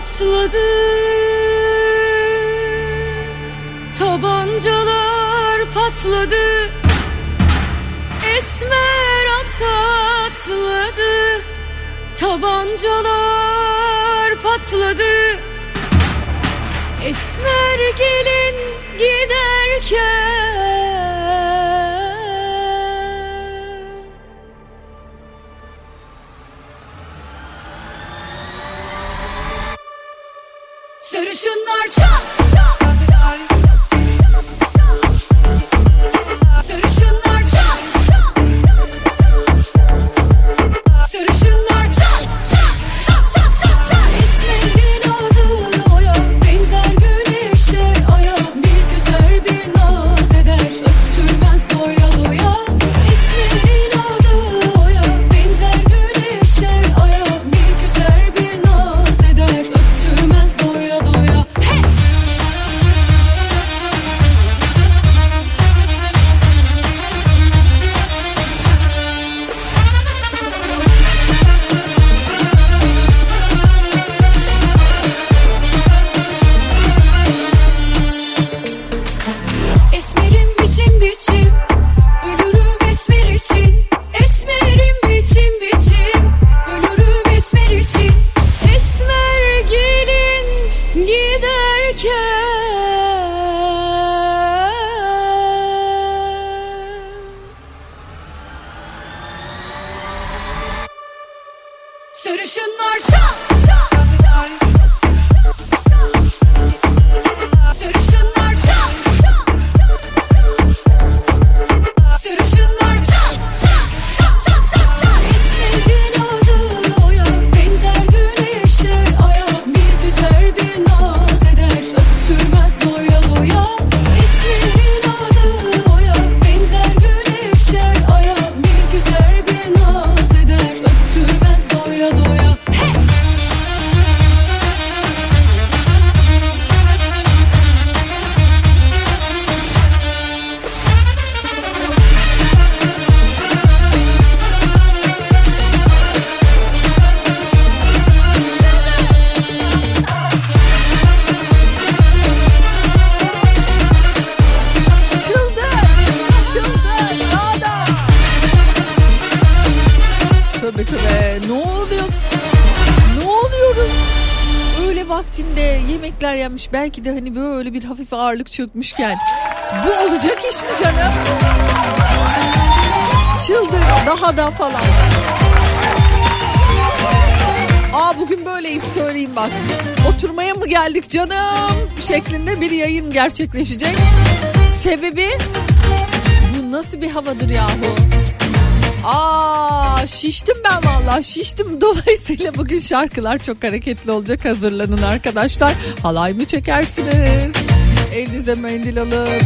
Atladı tabancalar patladı, esmer atladı tabancalar patladı, esmer gelin giderken sarışınlar çat çat, sarışınlar çat çat, sarışınlar çat çat çat çat çat çat. İsmin adı oya benzer güneşe aya, bir güzel bir naz eder öptürmez doyalıya. İsmin adı oya benzer güneşe aya, bir güzel bir naz eder öptürmez doyalıya. Belki de hani böyle bir hafif ağırlık çökmüşken bu olacak iş mi canım? Çıldır daha da falan. Aa bugün böyleyiz söyleyeyim bak. Oturmaya mı geldik canım? Şeklinde bir yayın gerçekleşecek. Sebebi bu nasıl bir havadır yahu? Aa şiştim ben vallahi şiştim. Dolayısıyla bugün şarkılar çok hareketli olacak, hazırlanın arkadaşlar. Halay mı çekersiniz? Elinize mendil alıp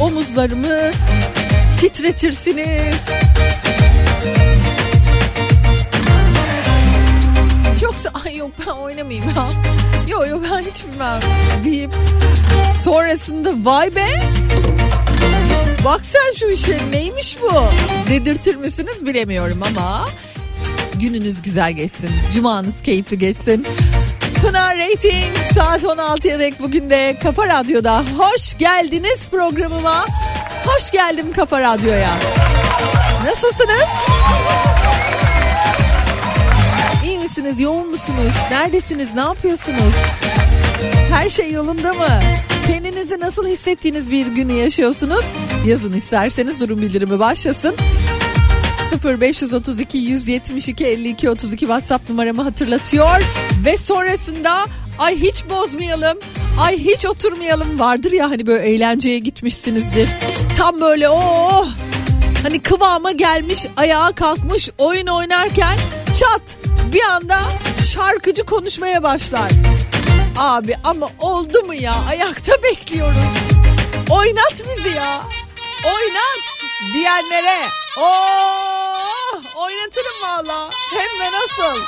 omuzlarımı titretirsiniz. Yoksa ay yok ben oynamayayım ya. Yok yok ben hiç bilmem deyip sonrasında vay be, bak sen şu işe neymiş bu dedirtir misiniz bilemiyorum ama gününüz güzel geçsin. Cumanız keyifli geçsin. Pınar Rating saat 16'ya dek bugün de Kafa Radyo'da. Hoş geldiniz programıma. Hoş geldim Kafa Radyo'ya. Nasılsınız? Neredesiniz? Yoğun musunuz? Neredesiniz? Ne yapıyorsunuz? Her şey yolunda mı? Kendinizi nasıl hissettiğiniz bir günü yaşıyorsunuz? Yazın isterseniz, durum bildirimi başlasın. 0532 172 52 32 WhatsApp numaramı hatırlatıyor. Ve sonrasında ay hiç bozmayalım, ay hiç oturmayalım vardır ya, hani böyle eğlenceye gitmişsinizdir. Tam böyle oh, hani kıvama gelmiş, ayağa kalkmış, oyun oynarken çat bir anda şarkıcı konuşmaya başlar. Abi ama oldu mu ya, ayakta bekliyoruz, oynat bizi ya, oynat diyenlere oh, oynatırım valla, hem de nasıl.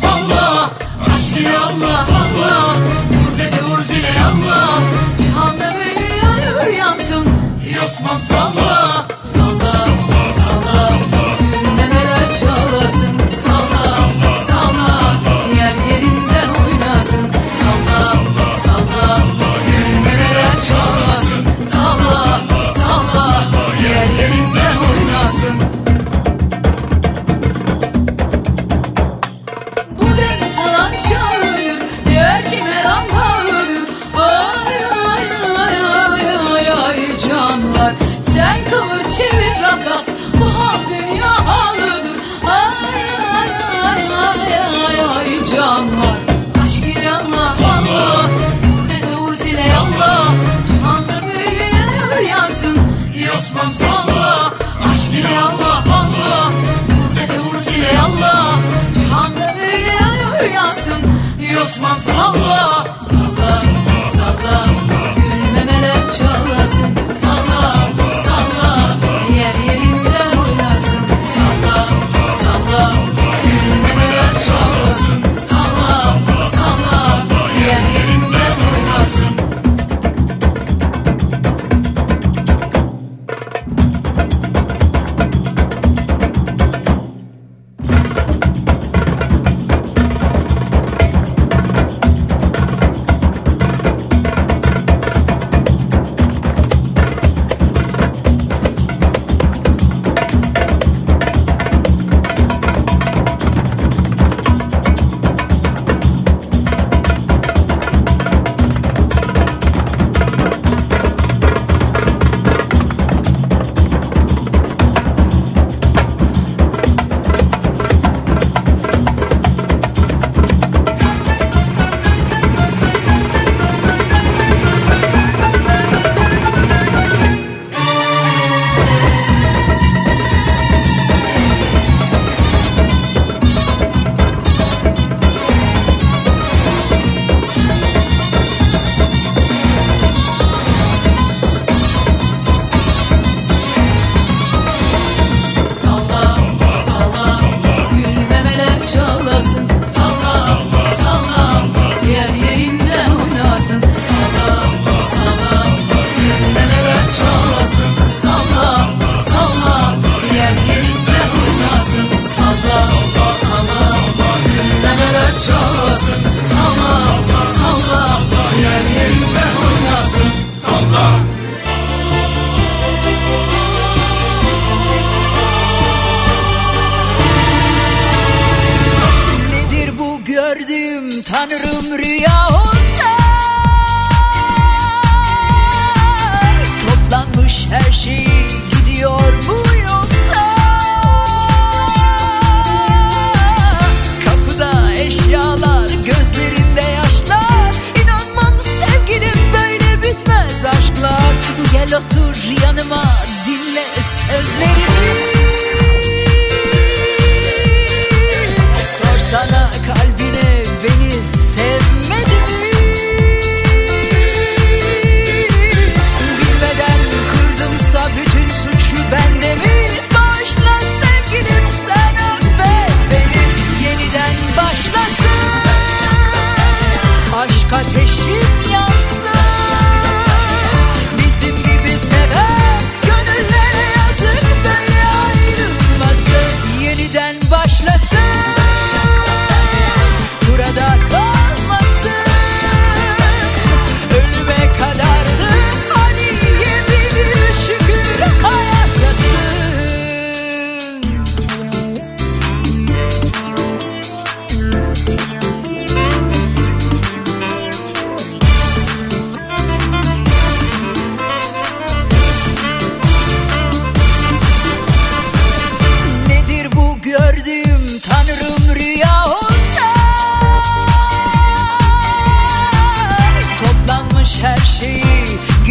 Salla, aşk ile Allah Allah, vur dede vur zile Allah, cihanda böyle yanır yansın, yasmam salla, salla, salla, salla, memeler çalasın, salla, salla, salla, yer yerinden oynasın, salla, salla, salla, memeler çalasın, salla, salla, yer yerinden oynasın. Yasmam salla, aşk ile Allah Allah, burada da vur zile Allah, cihanda böyle yanıyor yansın. Yasmam salla, salla, salla, gülmemeler çalasın, salla, salla, yer yerinden oynarsın, salla, salla, gülmemeler çalasın, salla, salla, yer yerinden oynarsın.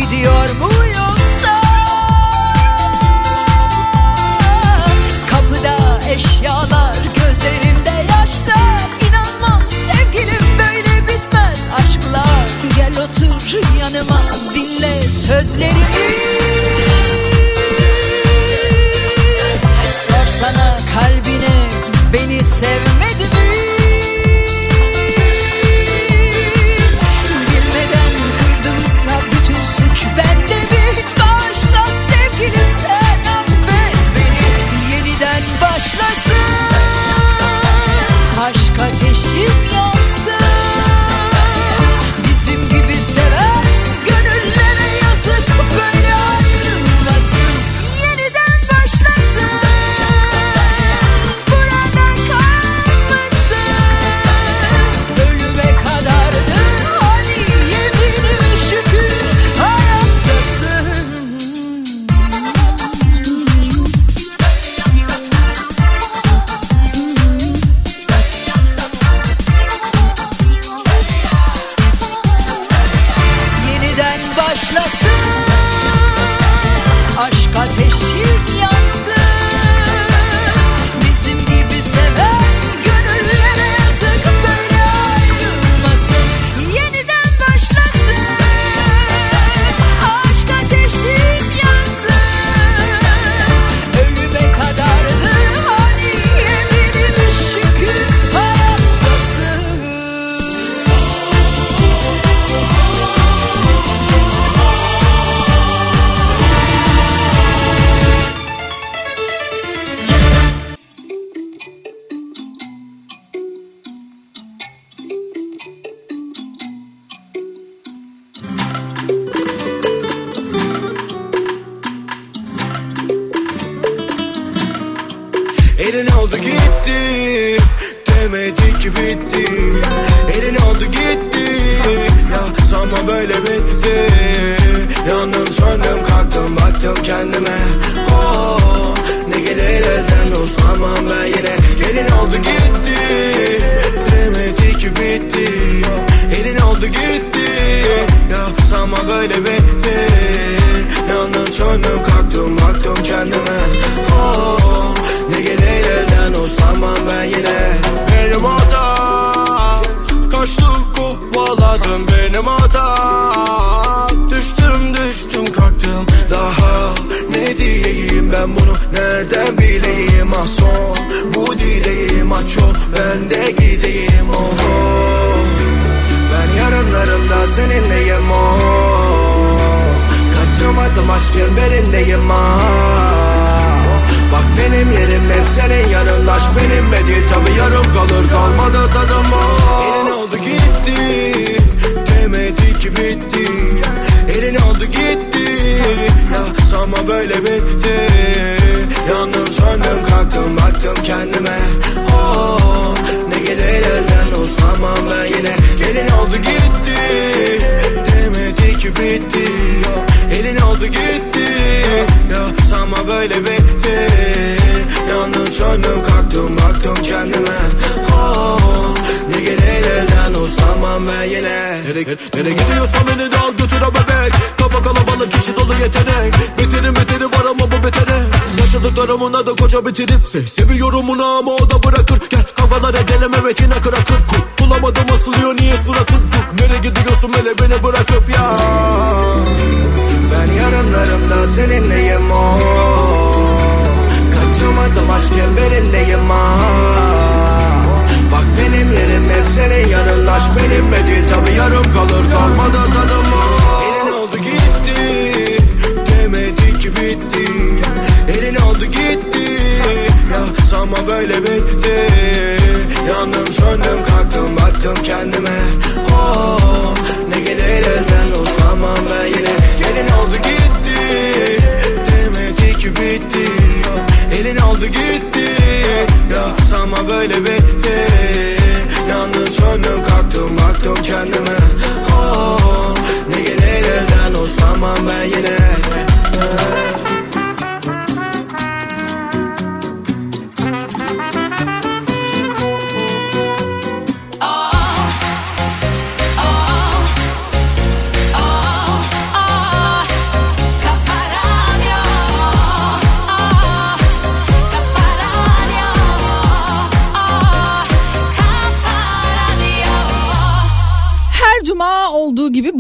gidiyor mu yoksa? Kapıda eşyalar, gözlerimde yaşlar. İnanmam sevgilim, böyle bitmez aşklar. Gel otur yanıma, dinle sözlerimi. Sorsana kalbine, beni sevmedi mi?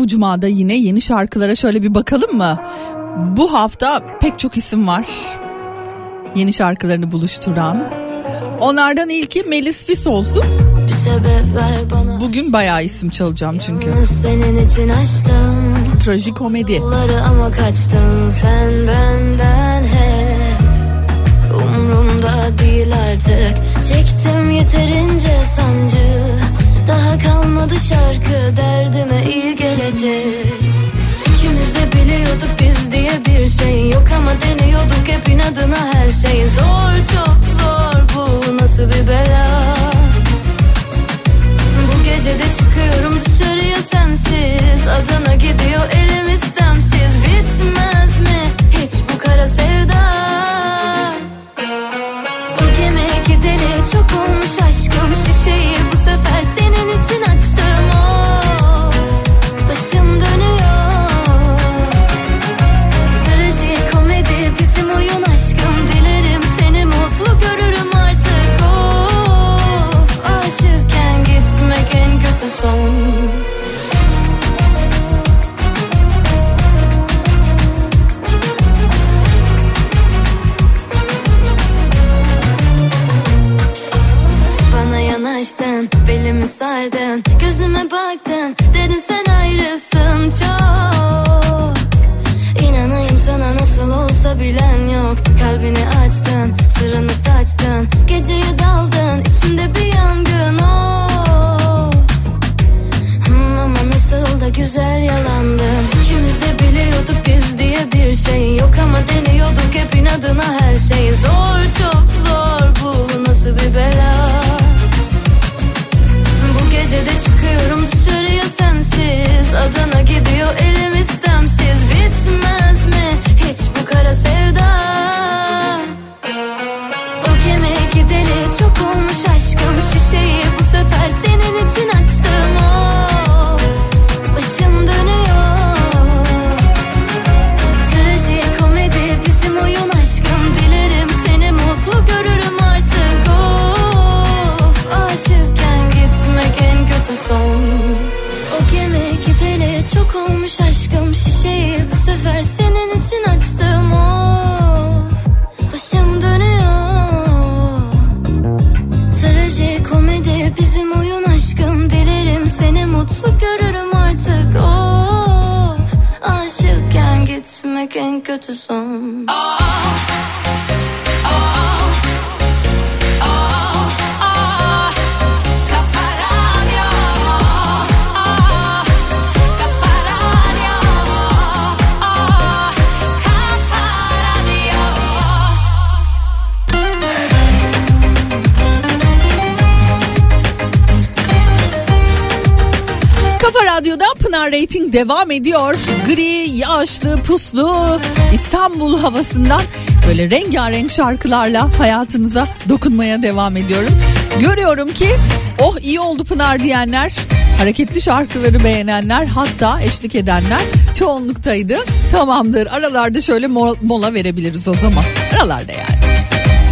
bu cumada yine yeni şarkılara şöyle bir bakalım mı? Bu hafta pek çok isim var yeni şarkılarını buluşturan. Onlardan ilki Melis Fis olsun. Bugün bayağı isim çalacağım çünkü. Trajikomedi. Ama kaçtın sen benden hep. Umrumda değil artık. Çektim yeterince sancı. Daha kalmadı şarkı derdime iyi gelecek. İkimiz de biliyorduk biz diye bir şey yok ama deniyorduk hep inadına her şey. Zor, çok zor, bu nasıl bir bela. Bu gece de çıkıyorum dışarıya sensiz. Adana gidiyor elim istemsiz. Bitmez mi hiç bu kara sevda? O gemiye gideli çok olmuş aşkım. Şişeyi bu sefer senin için açtım. Oh, başım dönüyor. Oyun aşkım, dilerim seni mutlu görürüm artık. Of, aşıkken gitmek en kötü son. Bana yanaştın, belimi sardın, gözüme baktın, dedin sen ayrısın çok. İnanayım sana nasıl olsa bilen yok. Kalbini açtın, sırrını saçtın, geceye daldın, içimde bir yangın. Oh. Ama nasıl da güzel yalandın. İkimiz de biliyorduk biz diye bir şey yok ama deniyorduk hep inadına her şey. Zor, çok zor, bu nasıl bir bela. Bu gece de çıkıyorum dışarıya sensiz. Adana gidiyor elim istemsiz. Bitmez mi hiç bu kara sevda? O gemiye gideli çok olmuş aşkım. Şişeyi bu sefer senin için açtım. Oh, başım dönüyor. Trajikomedi bizim oyun aşkım. Dilerim seni mutlu görürüm artık. Of, aşıkken gitmek en kötü son. O gemiye gideli çok olmuş aşkım. Şişeyi bu sefer senin için açtım. Of, başım dönüyor. Trajikomedi bizim oyun aşkım. Dilerim seni mutlu görürüm artık. Of, aşıkken gitmek en kötü son. Oh, oh. Radyoda Pınar Rating devam ediyor. Gri, yağışlı, puslu İstanbul havasından böyle rengarenk şarkılarla hayatınıza dokunmaya devam ediyorum. Görüyorum ki oh iyi oldu Pınar diyenler, hareketli şarkıları beğenenler, hatta eşlik edenler çoğunluktaydı. Tamamdır, aralarda şöyle mola verebiliriz o zaman. Aralarda yani.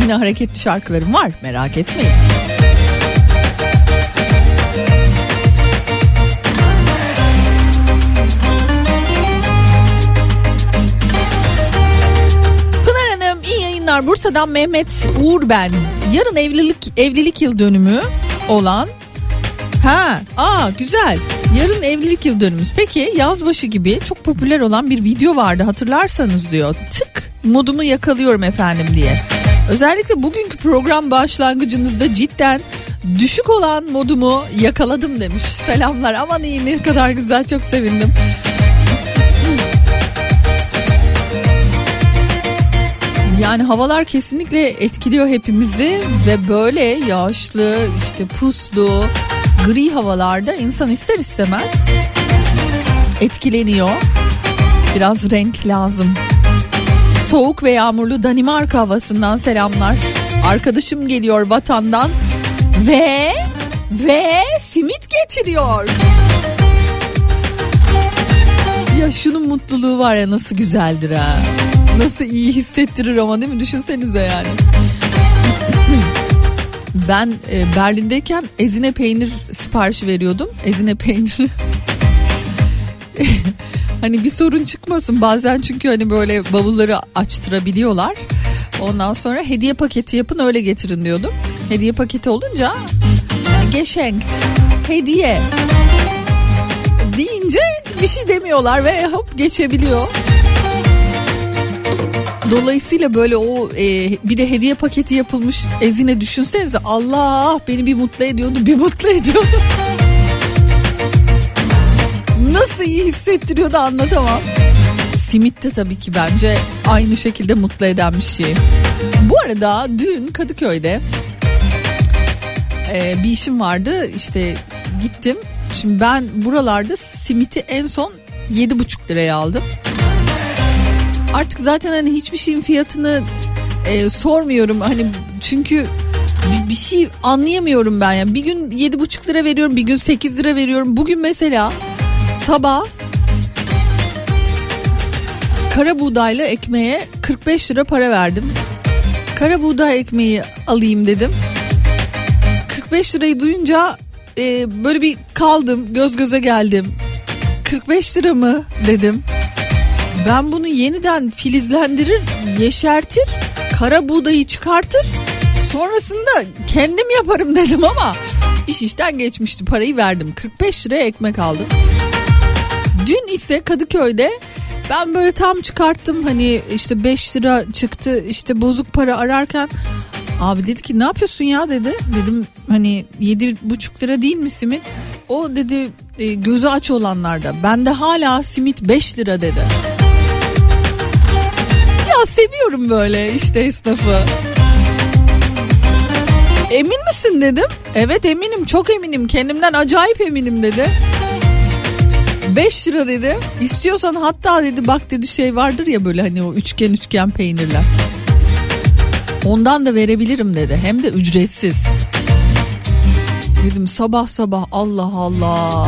Yine hareketli şarkılarım var, merak etmeyin. Bursa'dan Mehmet Uğur ben. Yarın evlilik yıl dönümü olan. Güzel. Yarın evlilik yıl dönümümüz. Peki yazbaşı gibi çok popüler olan bir video vardı hatırlarsanız diyor. Tık modumu yakalıyorum efendim diye. Özellikle bugünkü program başlangıcınızda cidden düşük olan modumu yakaladım demiş. Selamlar, aman iyi, ne kadar güzel, çok sevindim. Yani havalar kesinlikle etkiliyor hepimizi ve böyle yağışlı, işte puslu, gri havalarda insan ister istemez etkileniyor. Biraz renk lazım. Soğuk ve yağmurlu Danimarka havasından selamlar. Arkadaşım geliyor vatandan ve simit getiriyor. Ya şunun mutluluğu var ya, nasıl güzeldir ha. Nasıl iyi hissettirir ama, değil mi? Düşünsenize yani. Ben Berlin'deyken ezine peynir siparişi veriyordum. Ezine peyniri Hani bir sorun çıkmasın bazen, çünkü hani böyle bavulları açtırabiliyorlar. Ondan sonra hediye paketi yapın öyle getirin diyordum. Hediye paketi olunca geschenkt, hediye deyince bir şey demiyorlar ve hop geçebiliyor. Dolayısıyla böyle o bir de hediye paketi yapılmış ezine düşünsenize, Allah beni bir mutlu ediyordu, bir mutlu ediyordu. Nasıl iyi hissettiriyordu anlatamam. Simit de tabii ki bence aynı şekilde mutlu eden bir şey. Bu arada dün Kadıköy'de bir işim vardı, işte gittim. Şimdi ben buralarda simiti en son 7,5 liraya aldım. Artık zaten hani hiçbir şeyin fiyatını sormuyorum. Hani çünkü bir şey anlayamıyorum ben. Yani bir gün 7,5 lira veriyorum, bir gün 8 lira veriyorum. Bugün mesela sabah kara buğdaylı ekmeğe 45 lira para verdim. Kara buğday ekmeği alayım dedim. 45 lirayı duyunca böyle bir kaldım, göz göze geldim. 45 lira mı dedim. Ben bunu yeniden filizlendirir, yeşertir, kara buğdayı çıkartır, sonrasında kendim yaparım dedim ama iş işten geçmişti, parayı verdim. 45 liraya ekmek aldım. Dün ise Kadıköy'de ben böyle tam çıkarttım, hani işte 5 lira çıktı, işte bozuk para ararken abi dedi ki ne yapıyorsun ya dedi. Dedim hani 7,5 lira değil mi simit? O dedi gözü aç olanlarda. Ben de hala simit 5 lira dedi. Ya seviyorum böyle işte esnafı. Emin misin dedim. Evet eminim, çok eminim, kendimden acayip eminim dedi. 5 lira dedi. İstiyorsan hatta dedi bak dedi şey vardır ya böyle hani o üçgen peynirler. Ondan da verebilirim dedi. Hem de ücretsiz. Dedim sabah sabah Allah Allah.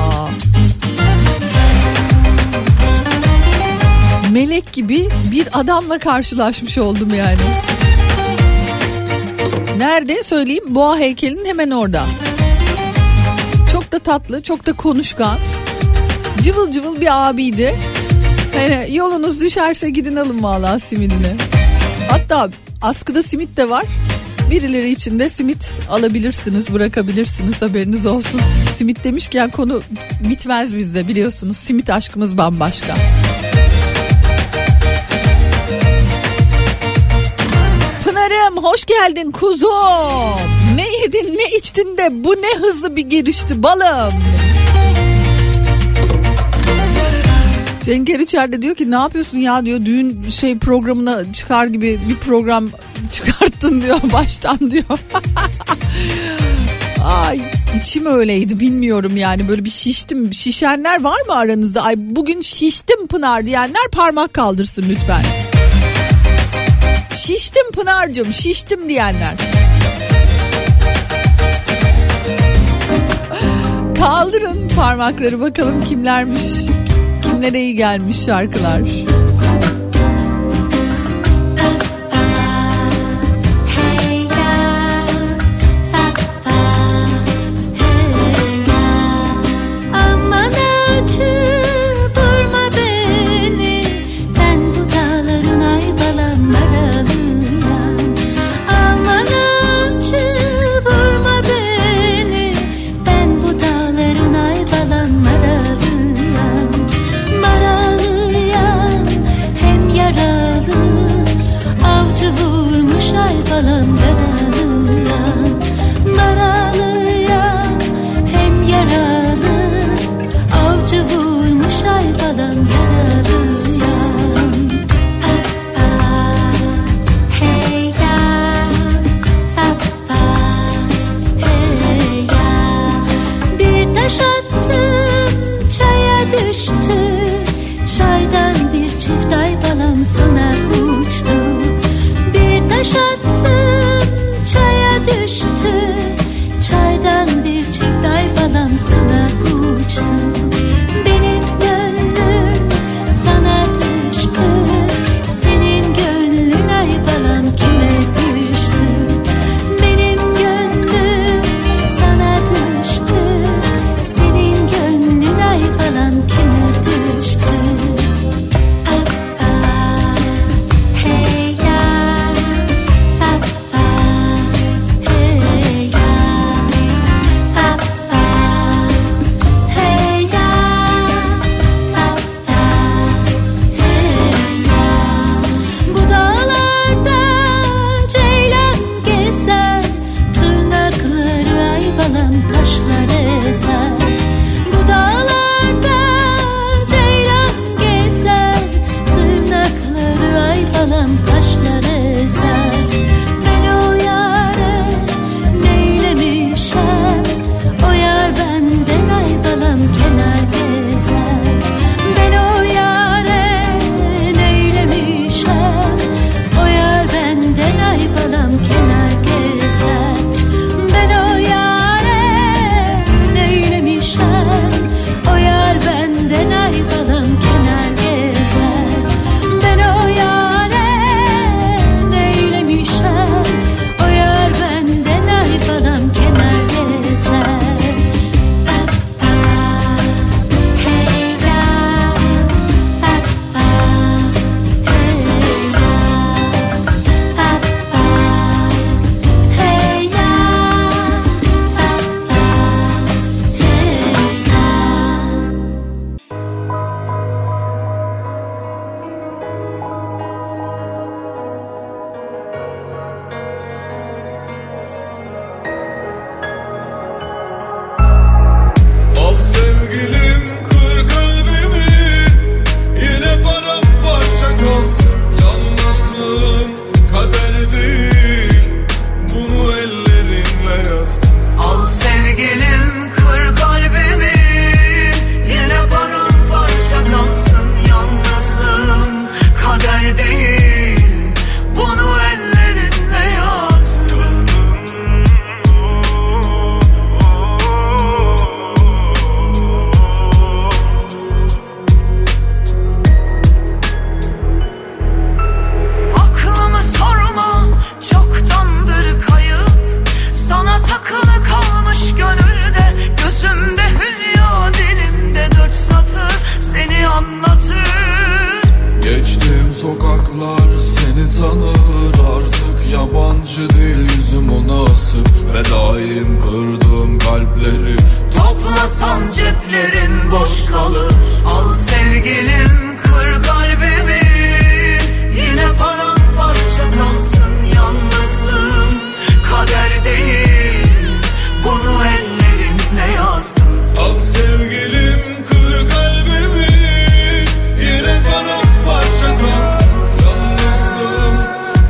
Melek gibi bir adamla karşılaşmış oldum yani. Nerede söyleyeyim? Boğa heykelinin hemen orada. Çok da tatlı, çok da konuşkan. Cıvıl cıvıl bir abiydi. Yani yolunuz düşerse gidin alın vallahi simidini. Hatta askıda simit de var. Birileri için de simit alabilirsiniz, bırakabilirsiniz, haberiniz olsun. Simit demişken konu bitmez bizde biliyorsunuz. Simit aşkımız bambaşka. Pınar'ım hoş geldin kuzum. Ne yedin ne içtin de bu ne hızlı bir girişti balım. Cenk'er içeride diyor ki ne yapıyorsun ya diyor, düğün şey programına çıkar gibi bir program çıkarttın diyor baştan diyor. Ay içim öyleydi bilmiyorum yani, böyle bir şiştim. Şişenler var mı aranızda? Ay bugün şiştim Pınar diyenler parmak kaldırsın lütfen. Şiştim Pınar'cığım, şiştim diyenler. Kaldırın parmakları bakalım kimlermiş. Kimlere iyi gelmiş şarkılar. sokaklar seni tanır artık, yabancı değil yüzüm ona asık. Fedaiyim kırdığım kalpleri, toplasan ceplerin boş kalır. Al sevgilim kır kalbimi, yine paramparça kalsın yalnızlığım. Kader değil, bunu ellerimle yazdım. Al sevgilim kır kalbimi, yine paramparça kalsın yalnızlığım.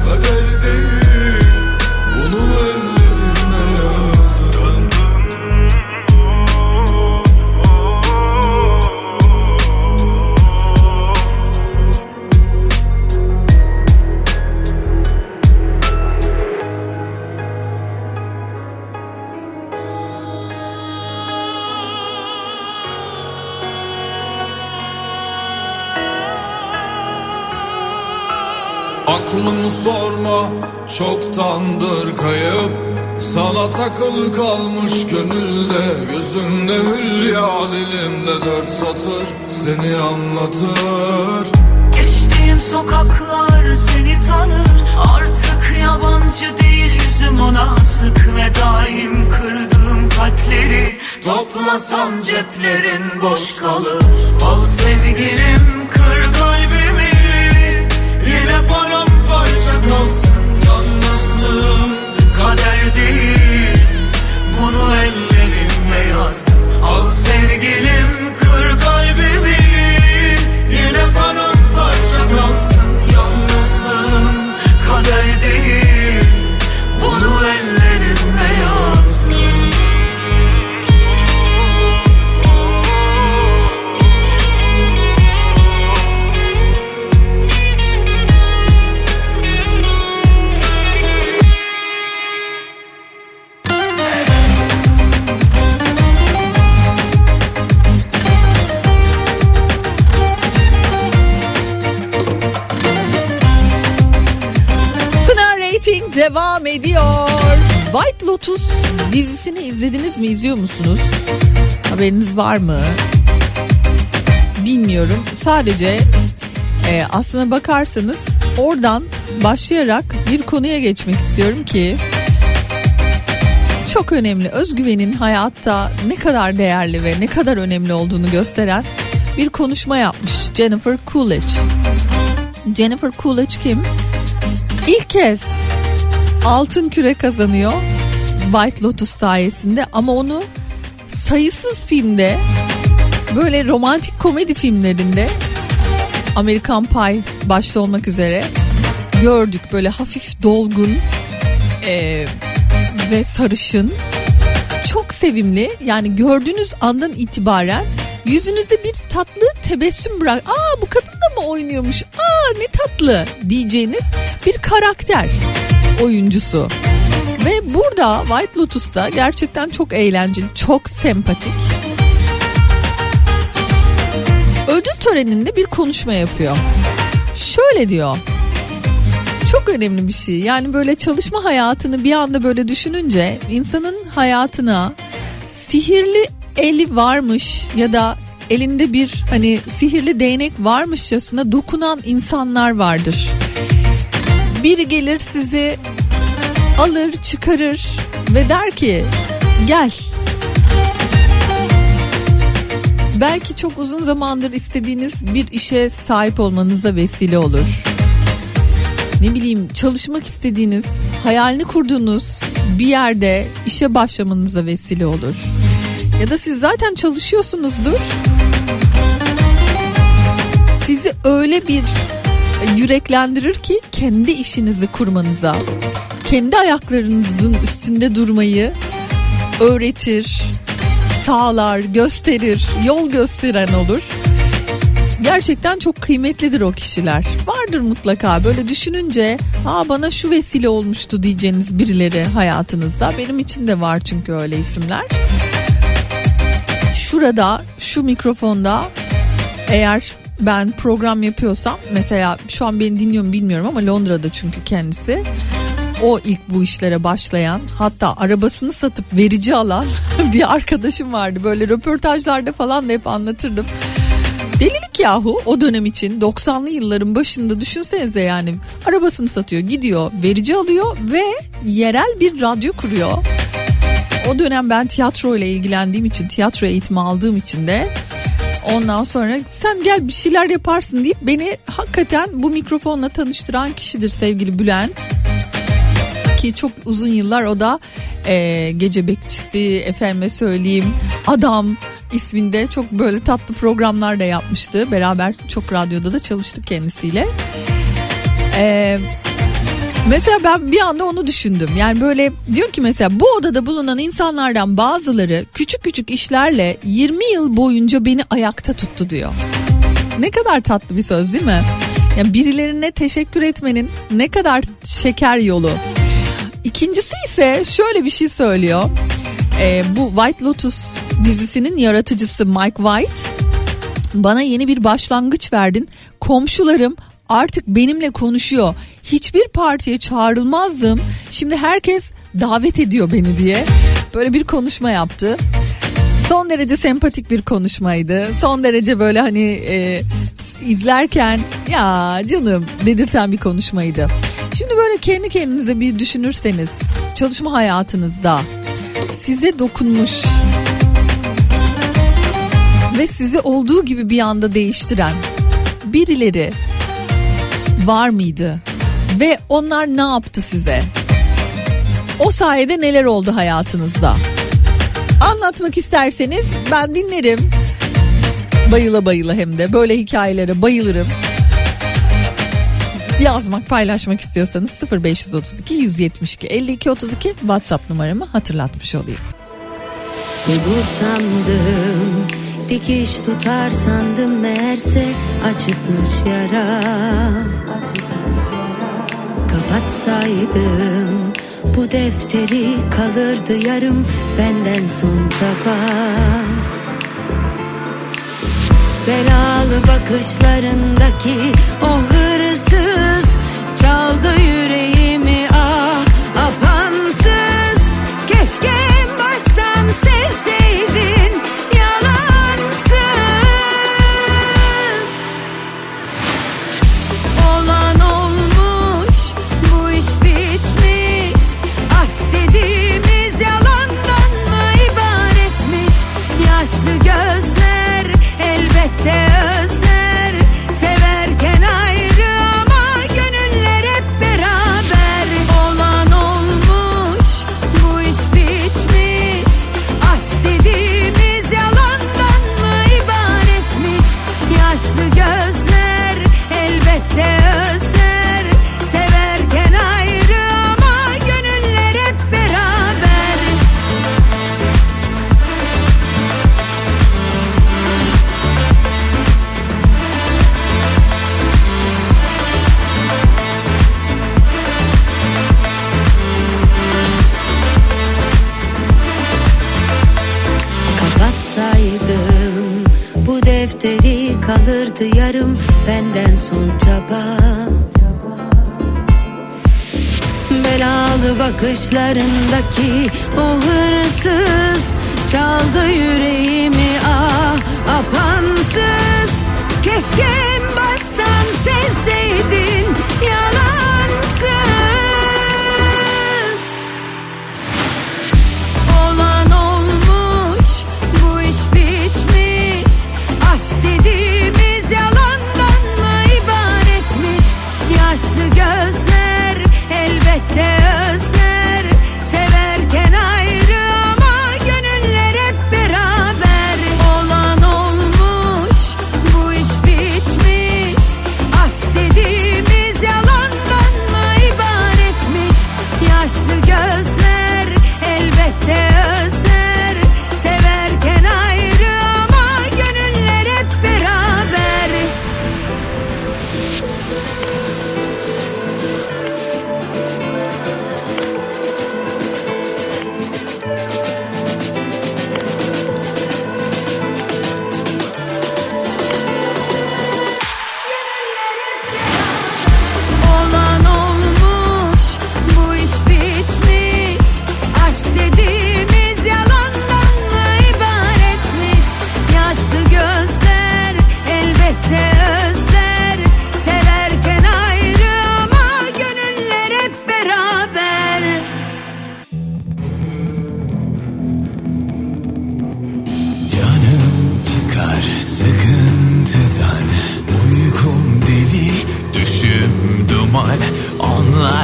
Kader değil, bunu ellerimle yazdım. Aklımı sorma çoktandır kayıp, sana takılı kalmış gönülde. Gözümde hülya, dilimde dört satır seni anlatır. Geçtiğim sokaklar seni tanır artık, yabancı değil yüzüm ona sık. Ve daim kırdığım kalpleri, toplasam ceplerin boş kalır. Al sevgilim kır kalbimi, yine paramparça kalsın yalnızlığım. Kader değil, bunu ellerimle yazdım. Al sevgilim kır kalbimi, yine paramparça kalsın yalnızlığım. Kader değil, bunu ellerimle yazdım. Devam ediyor. White Lotus dizisini izlediniz mi? İzliyor musunuz? Haberiniz var mı? Bilmiyorum. Sadece aslına bakarsanız oradan başlayarak bir konuya geçmek istiyorum ki çok önemli. Özgüvenin hayatta ne kadar değerli ve ne kadar önemli olduğunu gösteren bir konuşma yapmış Jennifer Coolidge. Jennifer Coolidge kim? İlk kez Altın Küre kazanıyor White Lotus sayesinde, ama onu sayısız filmde, böyle romantik komedi filmlerinde, American Pie başta olmak üzere gördük. Böyle hafif dolgun ve sarışın, çok sevimli. Yani gördüğünüz andan itibaren yüzünüzde bir tatlı tebessüm bırak. Aa, bu kadın da mı oynuyormuş? Aa, ne tatlı diyeceğiniz bir karakter oyuncusu. Ve burada White Lotus'ta gerçekten çok eğlenceli, çok sempatik. Ödül töreninde bir konuşma yapıyor. Şöyle diyor. Çok önemli bir şey. Yani böyle çalışma hayatını bir anda böyle düşününce, insanın hayatına sihirli eli varmış ya da elinde bir hani sihirli değnek varmışçasına dokunan insanlar vardır. Biri gelir sizi alır çıkarır ve der ki gel. Belki çok uzun zamandır istediğiniz bir işe sahip olmanıza vesile olur. Ne bileyim, çalışmak istediğiniz, hayalini kurduğunuz bir yerde işe başlamanıza vesile olur. Ya da siz zaten çalışıyorsunuzdur. Sizi öyle bir yüreklendirir ki kendi işinizi kurmanıza, kendi ayaklarınızın üstünde durmayı öğretir, sağlar, gösterir, yol gösteren olur. Gerçekten çok kıymetlidir o kişiler. Vardır mutlaka böyle düşününce, aa, bana şu vesile olmuştu diyeceğiniz birileri hayatınızda. Benim için de var çünkü öyle isimler. Şurada, şu mikrofonda eğer ben program yapıyorsam, mesela şu an beni dinliyor mu bilmiyorum ama Londra'da çünkü kendisi. O ilk bu işlere başlayan, hatta arabasını satıp verici alan bir arkadaşım vardı. Böyle röportajlarda falan da hep anlatırdım. Delilik yahu o dönem için 90'lı yılların başında düşünsenize yani. Arabasını satıyor, gidiyor, verici alıyor ve yerel bir radyo kuruyor. O dönem ben tiyatro ile ilgilendiğim için, tiyatro eğitimi aldığım için de ondan sonra sen gel bir şeyler yaparsın deyip beni hakikaten bu mikrofonla tanıştıran kişidir sevgili Bülent. Ki çok uzun yıllar o da gece bekçisi, efendime söyleyeyim, adam isminde çok böyle tatlı programlar da yapmıştı. Beraber çok radyoda da çalıştık kendisiyle. Mesela ben bir anda onu düşündüm. Yani böyle diyor ki mesela bu odada bulunan insanlardan bazıları küçük küçük işlerle 20 yıl boyunca beni ayakta tuttu diyor. Ne kadar tatlı bir söz değil mi? Yani birilerine teşekkür etmenin ne kadar şeker yolu. İkincisi ise şöyle bir şey söylüyor. Bu White Lotus dizisinin yaratıcısı Mike White, bana yeni bir başlangıç verdin. Komşularım artık benimle konuşuyor. Hiçbir partiye çağrılmazdım. Şimdi herkes davet ediyor beni diye böyle bir konuşma yaptı. Son derece sempatik bir konuşmaydı. Son derece böyle hani izlerken ya canım dedirten bir konuşmaydı. Şimdi böyle kendi kendinize bir düşünürseniz çalışma hayatınızda size dokunmuş ve sizi olduğu gibi bir anda değiştiren birileri var mıydı? Ve onlar ne yaptı size? O sayede neler oldu hayatınızda? Anlatmak isterseniz ben dinlerim. Bayıla bayıla hem de böyle hikayelere bayılırım. Yazmak, paylaşmak istiyorsanız 0532 172 52 32 WhatsApp numaramı hatırlatmış olayım. Dur sandım, dikiş tutar sandım meğerse açıkmış yara. Kapatsaydım bu defteri kalırdı yarım benden son tabak. Belalı bakışlarındaki o hırsız çaldı yüreğimi ah apansız. Keşke en baştan sevseydin yalansız. Olan olmuş bu iş bitmiş, aşk dediğimiz yalandan mı ibaretmiş? Yaşlı gözler elbette özler, severken ayrı ama gönüller hep beraber. Olan olmuş, bu iş bitmiş, aşk dediğimiz yalandan mı ibaretmiş? Yaşlı gözler elbette özler, severken ayrı ama gönüller hep beraber. Kapatsaydım bu defteri kalırdı yarım benden son çaba. Belalı bakışlarındaki o hırsız çaldı yüreğimi ah apansız. Keşke en baştan sevseydin yalansız. Olan olmuş bu iş bitmiş, aşk dediğimiz yalandan mı ibaretmiş? Yaşlı gözler elbette özler, severken ayrı ama gönüller hep beraber. Olan olmuş bu iş bitmiş, aşk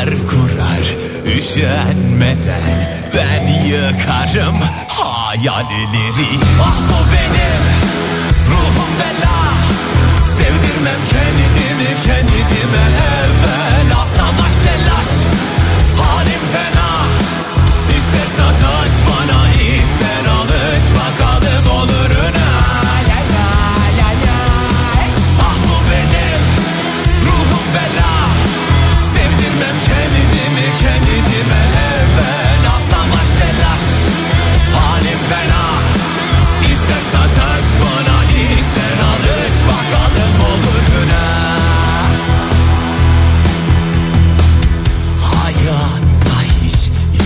Duvar kurar üşenmeden, ben yıkarım hayalleri. Ah bu benim ruhum bela, sevdirmem kendimi kendime evvel. Ah savaş telaş, halim fena, İster sataş bana, ister alış, bakalım oluruna. Ah bu benim ruhum bela, sevdirmem kendimi kendime evvel. Ah savaş telaş, halim fena, İster sataş bana, ister alış, bakalım oluruna. Hayatta hiç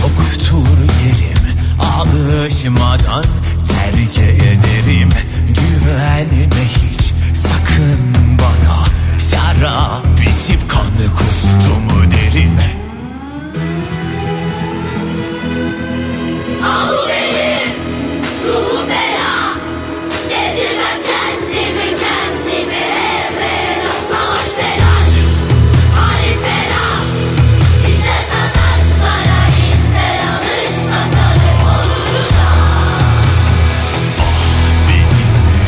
yoktur yerim, alışmadan terk ederim. Güvenme hiç sakın bana, şarap içip kanı kustumu derim. Ah bu benim ruhum bela, sevdirmem kendimi kendimi evvel. Ah savaş telaş, halim fena, İster sataş bana, ister alış, bakalım oluruna. Ah benim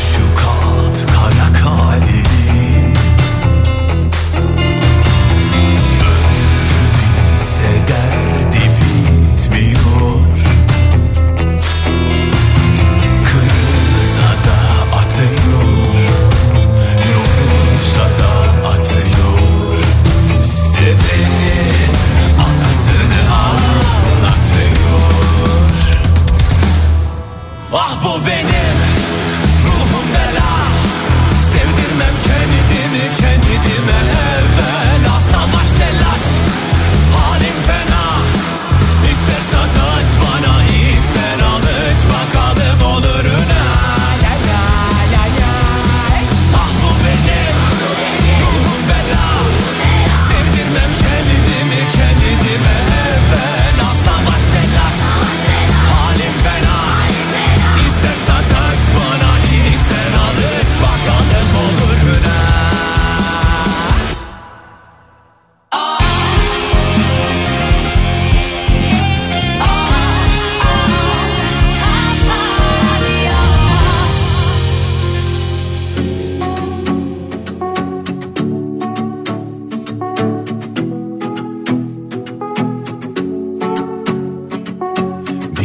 şu kara kalemim, ömrü bitse derdi bitmiyor. Kırılsa da atıyor, yorulsa da atıyor. Seveni anasını ağlatıyor. Ah bu benim ruhum bela, sevdirmem kendimi kendime evvel. Ah savaş telaş, halim fena, İster sataş bana, ister alış, bakalım oluruna. Ah bu benim ruhum bela, sevdirmem kendimi kendime evvel. Ah savaş telaş, halim fena, İster sataş bana, ister alış, bakalım oluruna.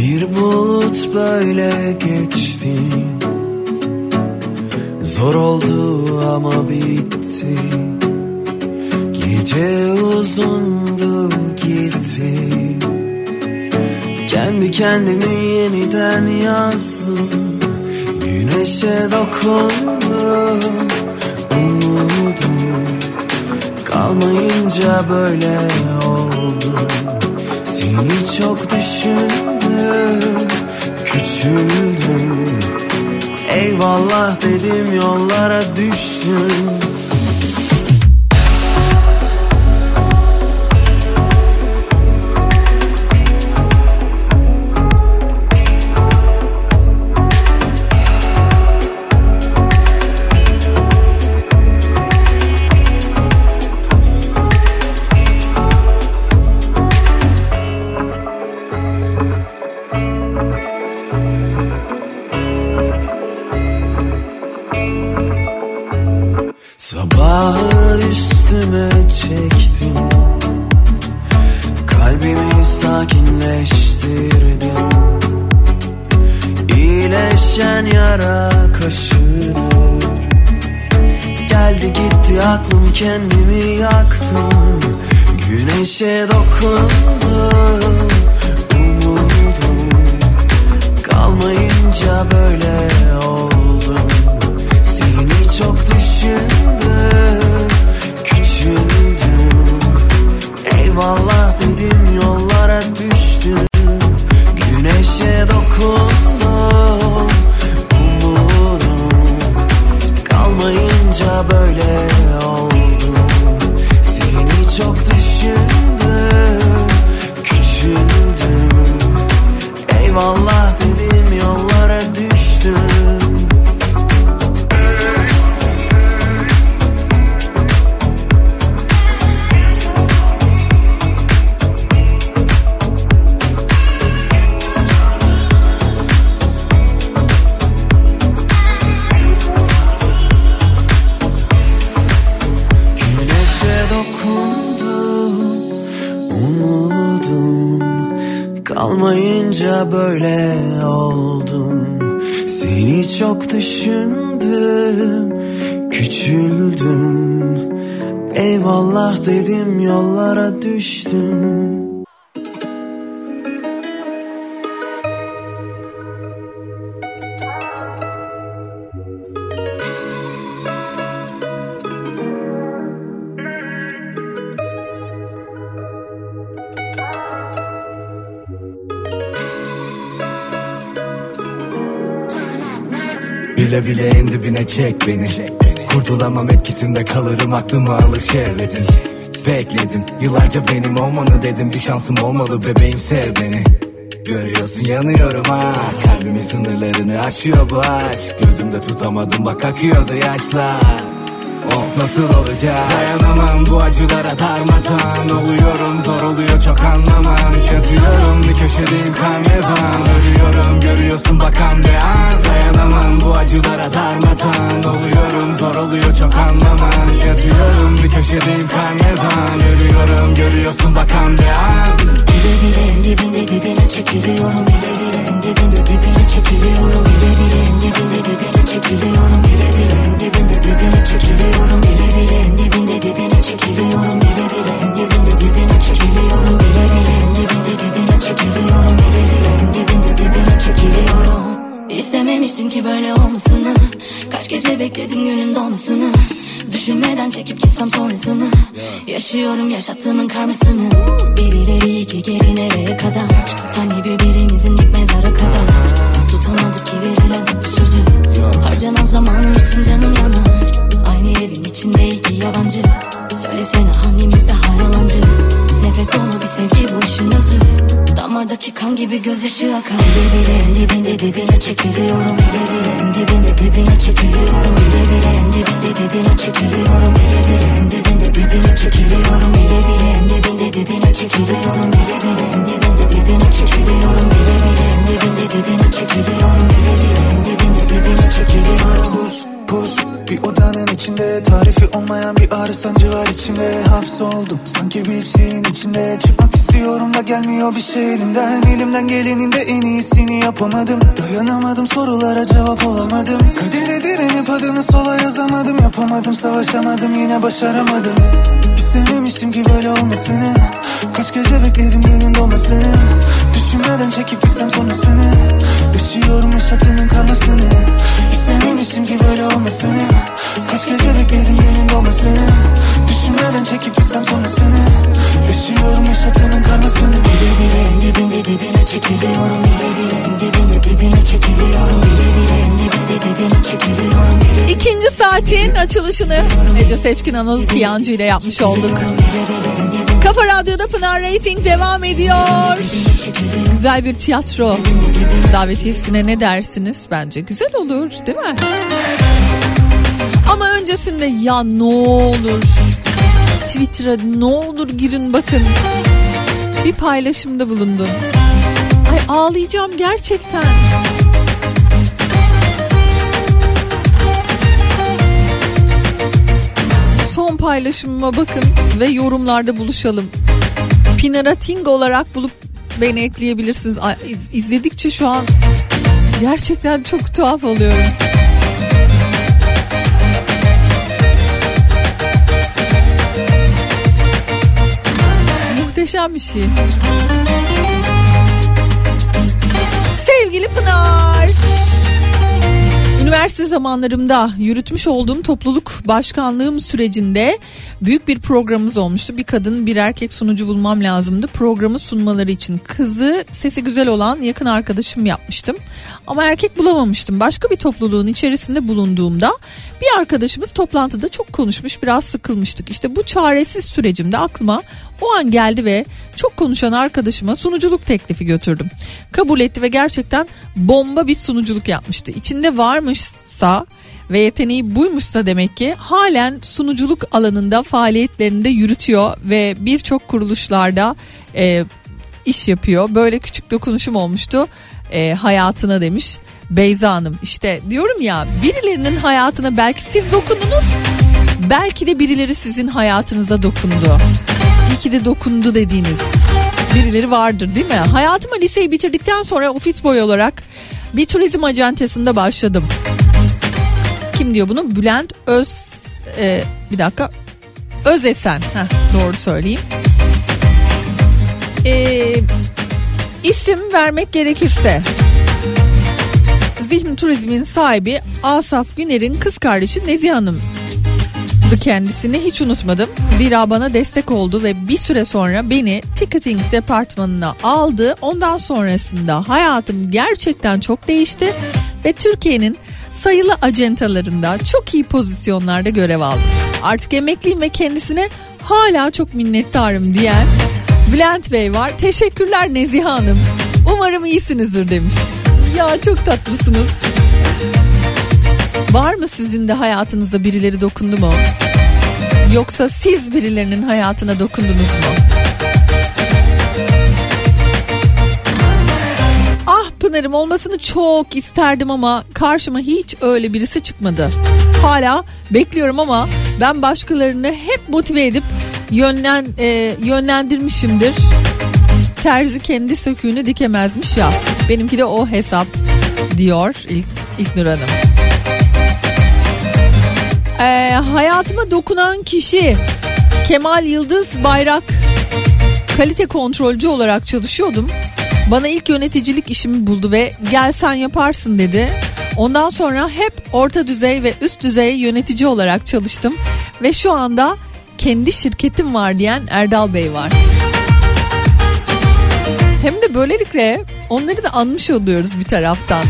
Bir bulut böyle geçti, zor oldu ama bitti. Gece uzundu gitti, kendi kendimi yeniden yazdım. Güneşe dokundum, umudum kalmayınca böyle oldu. Seni çok düşündüm, küçüldüm. Eyvallah dedim, yollara düştüm. Vallahi dedim, yollara düştüm. dokundum, umudum kalmayınca böyle oldum. Seni çok düşündüm, küçüldüm. Eyvallah dedim, yollara düştüm. Bile bile en dibine çek beni. Kurtulamam etkisinde kalırım, aklıma alır şerbetin. Bekledim yıllarca benim olmanı, dedim bir şansım olmalı bebeğim, sev beni. Görüyorsun yanıyorum ha, kalbimin sınırlarını aşıyor bu aşk. Gözümde tutamadım bak akıyordu yaşlar. Of nasıl olacak, dayanamam bu acılara darmadan. Oluyorum zor oluyor çok anlaman. Yazıyorum bir köşedeyim karnevan. Ölüyorum görüyorsun bakan bir an. Dayanamam bu acılara darmadan. Oluyorum zor oluyor çok anlaman. Yazıyorum bir köşedeyim karnevan. Ölüyorum görüyorsun bakan bir an. Bile bile en dibine dibine çekiliyorum. Bile bile en dibine dibine çekiliyorum. Bile bile en dibine dibine çekiliyorum. Bile bile en dibine dibine çekiliyorum. Bile bile en dibinde dibine çekiliyorum. Bile bile en dibinde dibine çekiliyorum. Bile bile en dibinde dibine çekiliyorum. Bile bile en dibinde dibine çekiliyorum. İstememiştim ki böyle olmasını. Kaç gece bekledim günün dolmasını. Düşünmeden çekip gitsem sonrasını. Yaşıyorum yaşattığımın karmasını. Bir ileri iki geri nereye kadar. Hani birbirimizin dik mezara kadar. Tutamadık ki verilen bir sözü. Harcanan zamanım için canım yanar. Aynı evin içinde iki yabancı. Söylesene hangimiz daha yalancı. Nefret dolu bir sevgi bu işin özü. Damardaki kan gibi gözyaşı akar. Bile bile en dibinde dibine çekiliyorum. Bile bile en dibinde dibine çekiliyorum. Bile bile en dibinde dibine çekiliyorum. Bile bile en dibinde dibine çekiliyorum. Bile bile en dibinde dibine çekiliyorum. Bile bile en dibinde dibine çekiliyorum. Bile bile en dibinde dibine çekiliyorum. Bile bile en dibinde dibine çekiliyorum. Pus, bir odanın içinde tarifi olmayan bir ağrı sancı var içimde. Hapsoldum sanki bir şeyin içinde. Çıkmak istiyorum da gelmiyor bir şey elimden. Elimden gelenin de en iyisini yapamadım. Dayanamadım sorulara cevap olamadım. Kadere direnip adını sola yazamadım. Yapamadım savaşamadım yine başaramadım. İstememiştim ki böyle olmasını. Kaç gece bekledim günün dolmasını. Düşünmeden çekip gitsem sonrasını. Yaşıyorum yaşattığının karmasını. İstememiştim ki böyle olmasını. Kaç gece bekledim günün dolmasını. Düşünmeden çekip gitsem sonrasını. Yaşıyorum yaşattığının karmasını. Bile bile en dibinde dibine çekiliyorum. Bile bile en dibinde dibine çekiliyorum. Bile bile en dibinde dibine çekiliyorum. İkinci saatin açılışını Ece Seçkin Anıl Piyancı ile yapmış olduk. Kafa Radyo'da Pınar Rating devam ediyor. Güzel bir tiyatro davetiyesine ne dersiniz? Bence güzel olur, değil mi? Ama öncesinde ya ne olur Twitter'a ne olur girin bakın. Bir paylaşımda bulundum. Ay ağlayacağım gerçekten. Son paylaşımıma bakın ve yorumlarda buluşalım. Pınar Rating olarak bulup beni ekleyebilirsiniz. İzledikçe şu an gerçekten çok tuhaf oluyorum. Muhteşem bir şey. Sevgili Pınar, üniversite zamanlarımda yürütmüş olduğum topluluk başkanlığım sürecinde büyük bir programımız olmuştu. Bir kadın bir erkek sunucu bulmam lazımdı. Programı sunmaları için kızı sesi güzel olan yakın arkadaşım yapmıştım. Ama erkek bulamamıştım. Başka bir topluluğun içerisinde bulunduğumda bir arkadaşımız toplantıda çok konuşmuş, biraz sıkılmıştık. İşte bu çaresiz sürecimde aklıma o an geldi ve çok konuşan arkadaşıma sunuculuk teklifi götürdüm. Kabul etti ve gerçekten bomba bir sunuculuk yapmıştı. İçinde varmışsa ve yeteneği buymuşsa demek ki halen sunuculuk alanında faaliyetlerinde yürütüyor ve birçok kuruluşlarda iş yapıyor. Böyle küçük dokunuşum olmuştu hayatına demiş Beyza Hanım. İşte diyorum ya, birilerinin hayatına belki siz dokununuz, Belki de birileri sizin hayatınıza dokundu. İyi ki de dokundu dediğiniz birileri vardır, değil mi? Hayatıma liseyi bitirdikten sonra ofis boyu olarak bir turizm acentesinde başladım. Kim diyor bunu? Bülent Özesen. Heh, doğru söyleyeyim. İsim vermek gerekirse Zihni Turizm'in sahibi Asaf Güner'in kız kardeşi Neziha Hanım. Kendisini hiç unutmadım. Zira bana destek oldu ve bir süre sonra beni ticketing departmanına aldı. Ondan sonrasında hayatım gerçekten çok değişti ve Türkiye'nin sayılı acentalarında çok iyi pozisyonlarda görev aldım. Artık emekliyim ve kendisine hala çok minnettarım diyen Bülent Bey var. Teşekkürler Neziha Hanım. Umarım iyisinizdir demiş. Ya çok tatlısınız. Var mı sizin de hayatınıza birileri dokundu mu? Yoksa siz birilerinin hayatına dokundunuz mu? Ah Pınar'ım, olmasını çok isterdim ama karşıma hiç öyle birisi çıkmadı. Hala bekliyorum ama ben başkalarını hep motive edip yönlendirmişimdir. Terzi kendi söküğünü dikemezmiş ya. Benimki de o hesap diyor İlknur Hanım. Hayatıma dokunan kişi Kemal Yıldız Bayrak. Kalite kontrolcü olarak çalışıyordum. Bana ilk yöneticilik işimi buldu ve gel sen yaparsın dedi. Ondan sonra hep orta düzey ve üst düzey yönetici olarak çalıştım. Ve şu anda kendi şirketim var diyen Erdal Bey var. Hem de böylelikle onları da anmış oluyoruz bir taraftan.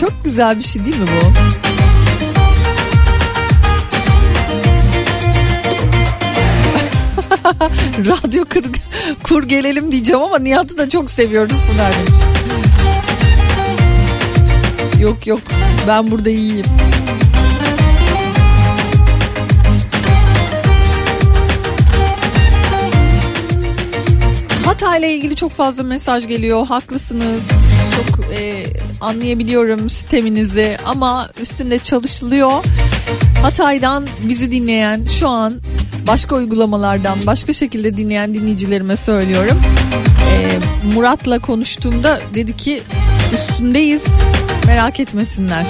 Çok güzel bir şey değil mi bu? Radyo kur gelelim diyeceğim ama Nihat'ı da çok seviyoruz Pınar demiş. Yok ben burada iyiyim. Hatay'la ilgili çok fazla mesaj geliyor. Haklısınız. Çok anlayabiliyorum sisteminizi ama üstünde çalışılıyor. Hatay'dan bizi dinleyen şu an başka uygulamalardan başka şekilde dinleyen dinleyicilerime söylüyorum. Murat'la konuştuğumda dedi ki üstündeyiz, merak etmesinler.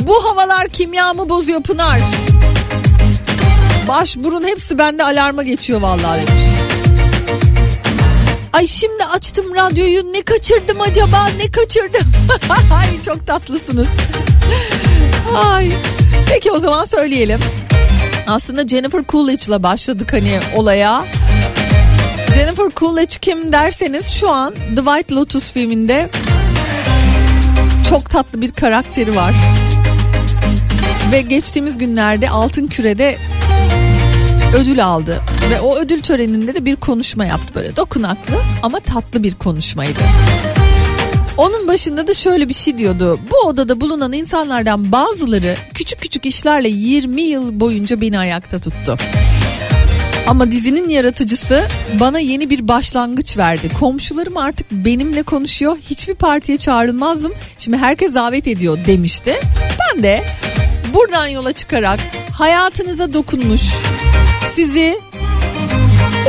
Bu havalar kimyamı bozuyor Pınar. Baş, burun hepsi bende alarma geçiyor vallahi demiş. Ay şimdi açtım radyoyu, ne kaçırdım acaba, ne kaçırdım? Ay çok tatlısınız. Ay. Peki o zaman söyleyelim. Aslında Jennifer Coolidge'la başladık hani olaya. Jennifer Coolidge kim derseniz şu an The White Lotus filminde çok tatlı bir karakteri var. Ve geçtiğimiz günlerde Altın Küre'de ödül aldı. Ve o ödül töreninde de bir konuşma yaptı, böyle dokunaklı ama tatlı bir konuşmaydı. Onun başında da şöyle bir şey diyordu. Bu odada bulunan insanlardan bazıları küçük küçük işlerle 20 yıl boyunca beni ayakta tuttu. Ama dizinin yaratıcısı bana yeni bir başlangıç verdi. Komşularım artık benimle konuşuyor. Hiçbir partiye çağrılmazdım. Şimdi herkes davet ediyor demişti. Ben de buradan yola çıkarak hayatınıza dokunmuş, sizi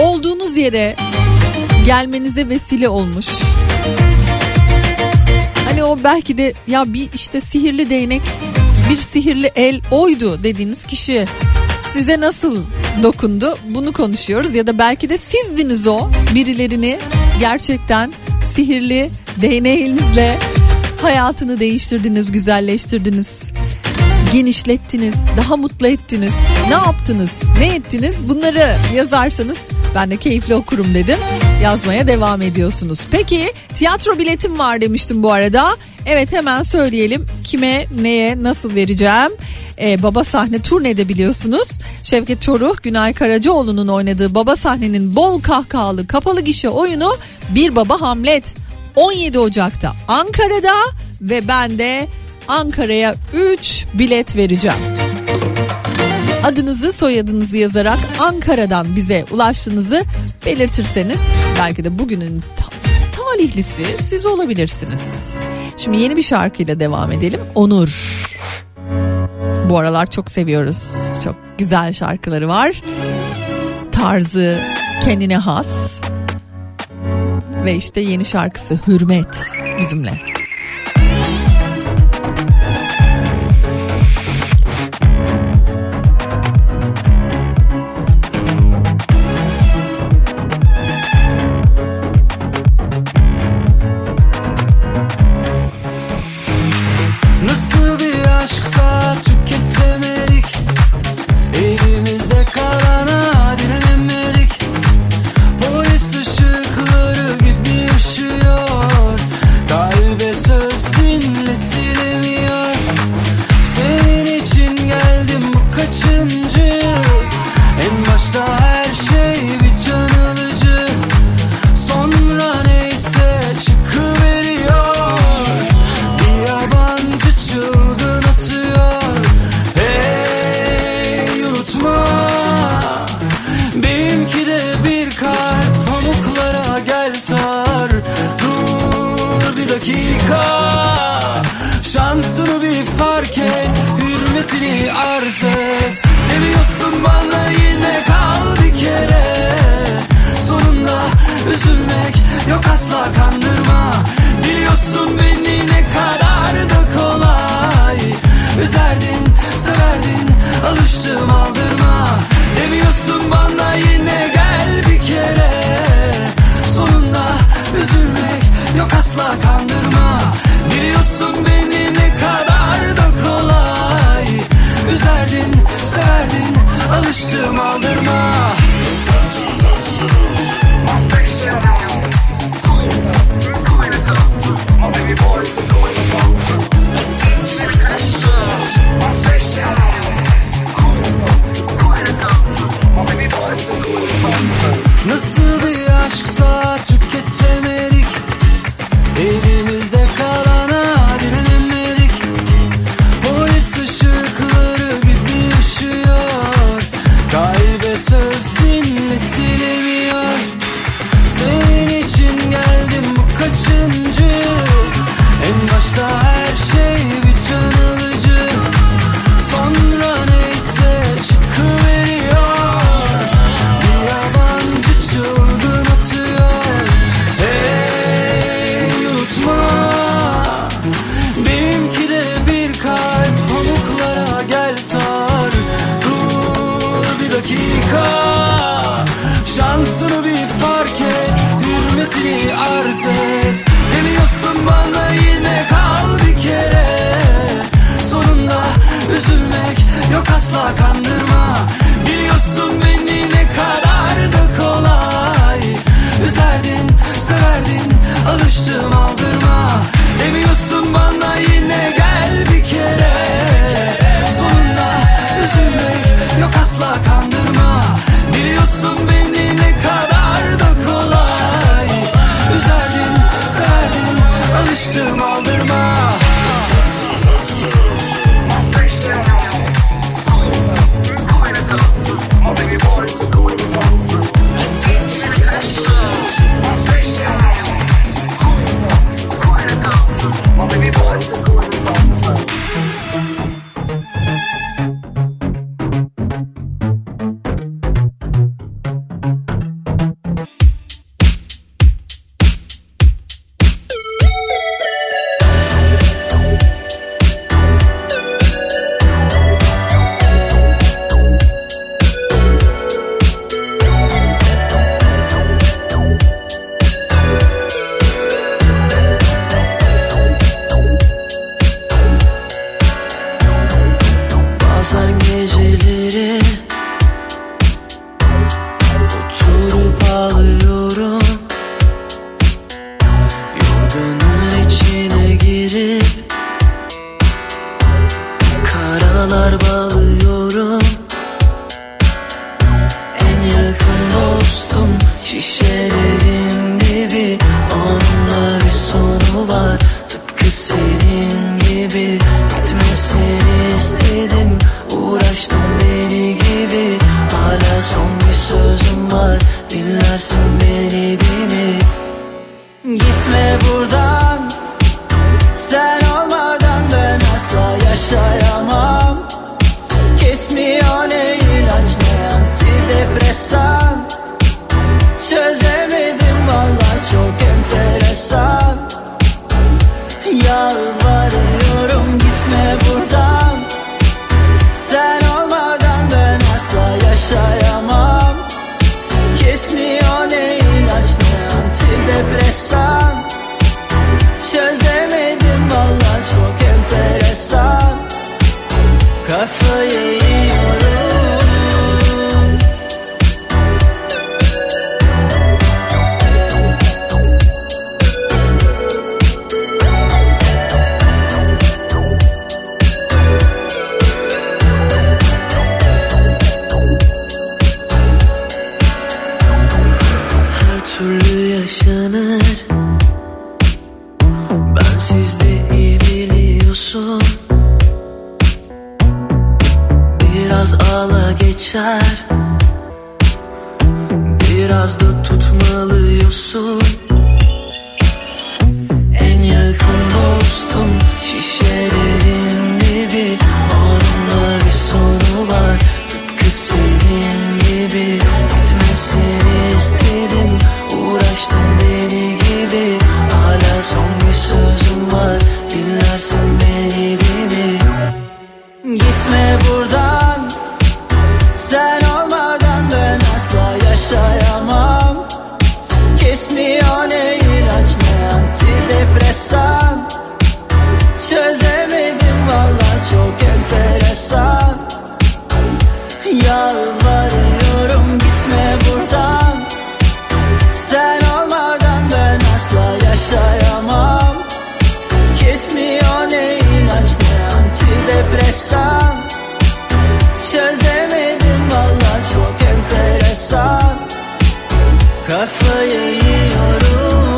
olduğunuz yere gelmenize vesile olmuş, hani o belki de ya bir işte sihirli değnek, bir sihirli el oydu dediğiniz kişi size nasıl dokundu, bunu konuşuyoruz. Ya da belki de sizdiniz o, birilerini gerçekten sihirli değneğinizle hayatını değiştirdiniz, güzelleştirdiniz, genişlettiniz, daha mutlu ettiniz. Ne yaptınız, ne ettiniz? Bunları yazarsanız ben de keyifle okurum dedim. Yazmaya devam ediyorsunuz. Peki tiyatro biletim var demiştim bu arada. Evet, hemen söyleyelim kime, neye, nasıl vereceğim. Baba Sahne turnede biliyorsunuz. Şevket Çoruk, Günay Karacaoğlu'nun oynadığı Baba Sahne'nin bol kahkahalı kapalı gişe oyunu Bir Baba Hamlet. 17 Ocak'ta Ankara'da ve ben de Ankara'ya 3 bilet vereceğim. Adınızı, soyadınızı yazarak Ankara'dan bize ulaştığınızı belirtirseniz belki de bugünün talihlisi siz olabilirsiniz. Şimdi yeni bir şarkıyla devam edelim. Onur. Bu aralar çok seviyoruz. Çok güzel şarkıları var. Tarzı kendine has. Ve işte yeni şarkısı Hürmet bizimle. Buradan sen olmadan ben asla yaşayamam. enteresan. Çözemedim valla, çok enteresan. Yalvarıyorum gitme buradan. Sen olmadan ben asla yaşayamam. Kesmiyor ne ilaç ne antidepresan. Çözemedim valla, çok enteresan. Kafayı yiyorum. Her türlü yaşanır. Ben sizde iyi biliyorsun. Biraz ağla geçer, biraz da tutmalıyorsun. En yakın dostum şişelerin gibi, onunla bir sonu var tıpkı senin gibi. Bitmesini istedim, uğraştım deli gibi. Hala son bir sözüm var, dinlersin beni değil mi? Gitme buradan. Sen olmadan ben asla yaşayamam. Kesmiyor ne ilaç ne antidepresan. Çözemedim valla, çok enteresan. Yalvarıyorum gitme buradan. Sen olmadan ben asla yaşayamam. Kesmiyor ne ilaç ne antidepresan. Çözemedim çok enteresan. Kafayı yiyorum.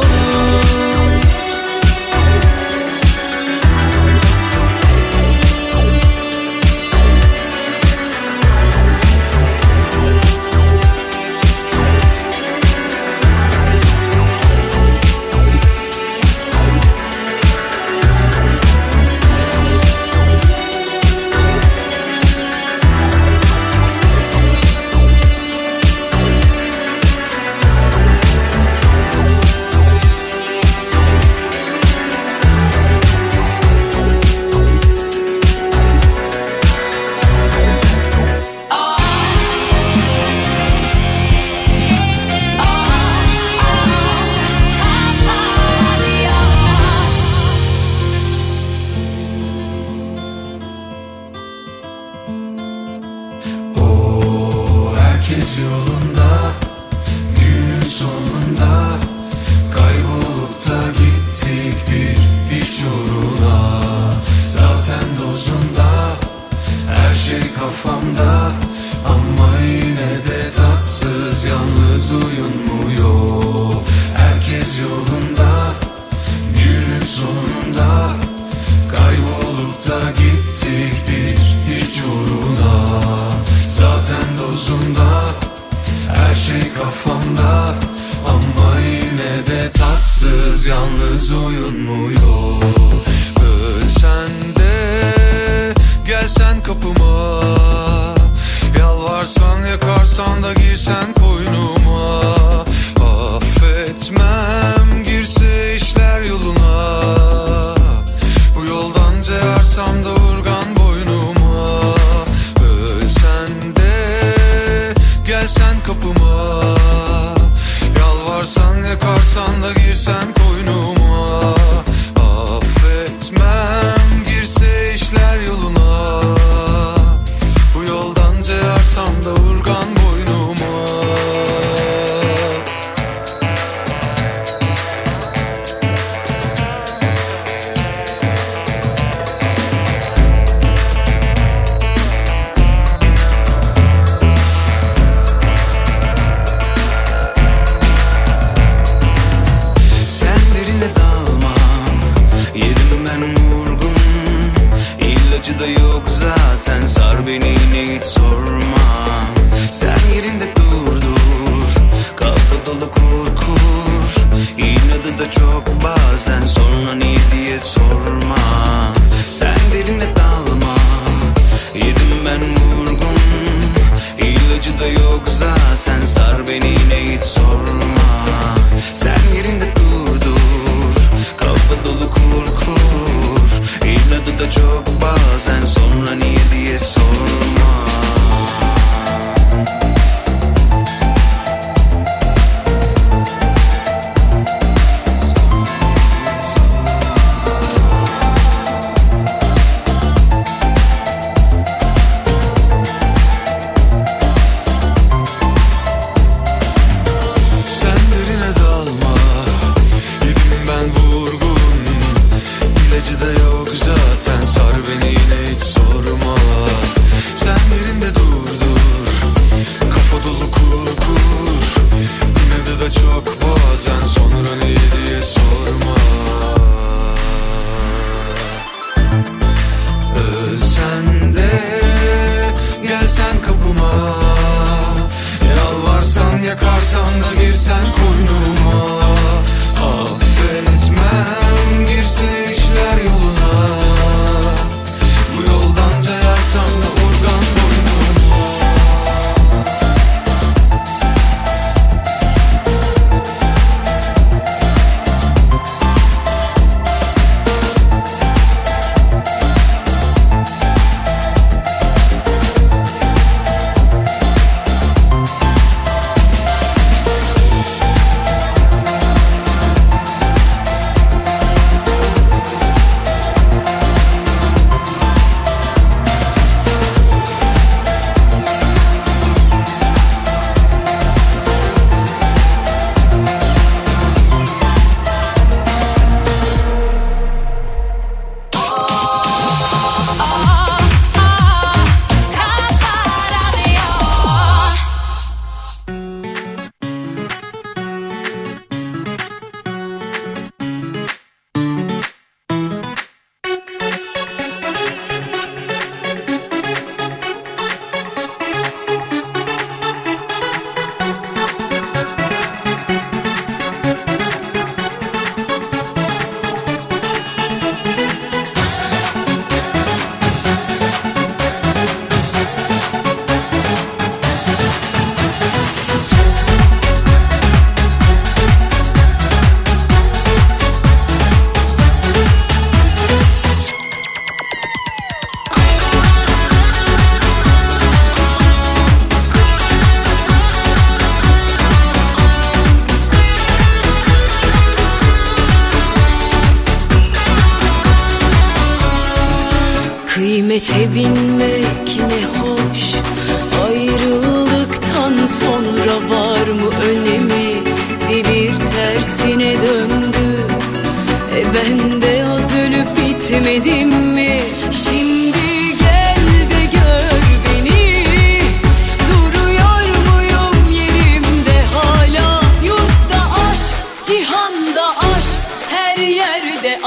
Yok zaten. beni yine hiç sorma. Sen yerinde dur, kafa dolu kur. İnadı da çok bazen, sonra niye diye sorma. Her yerde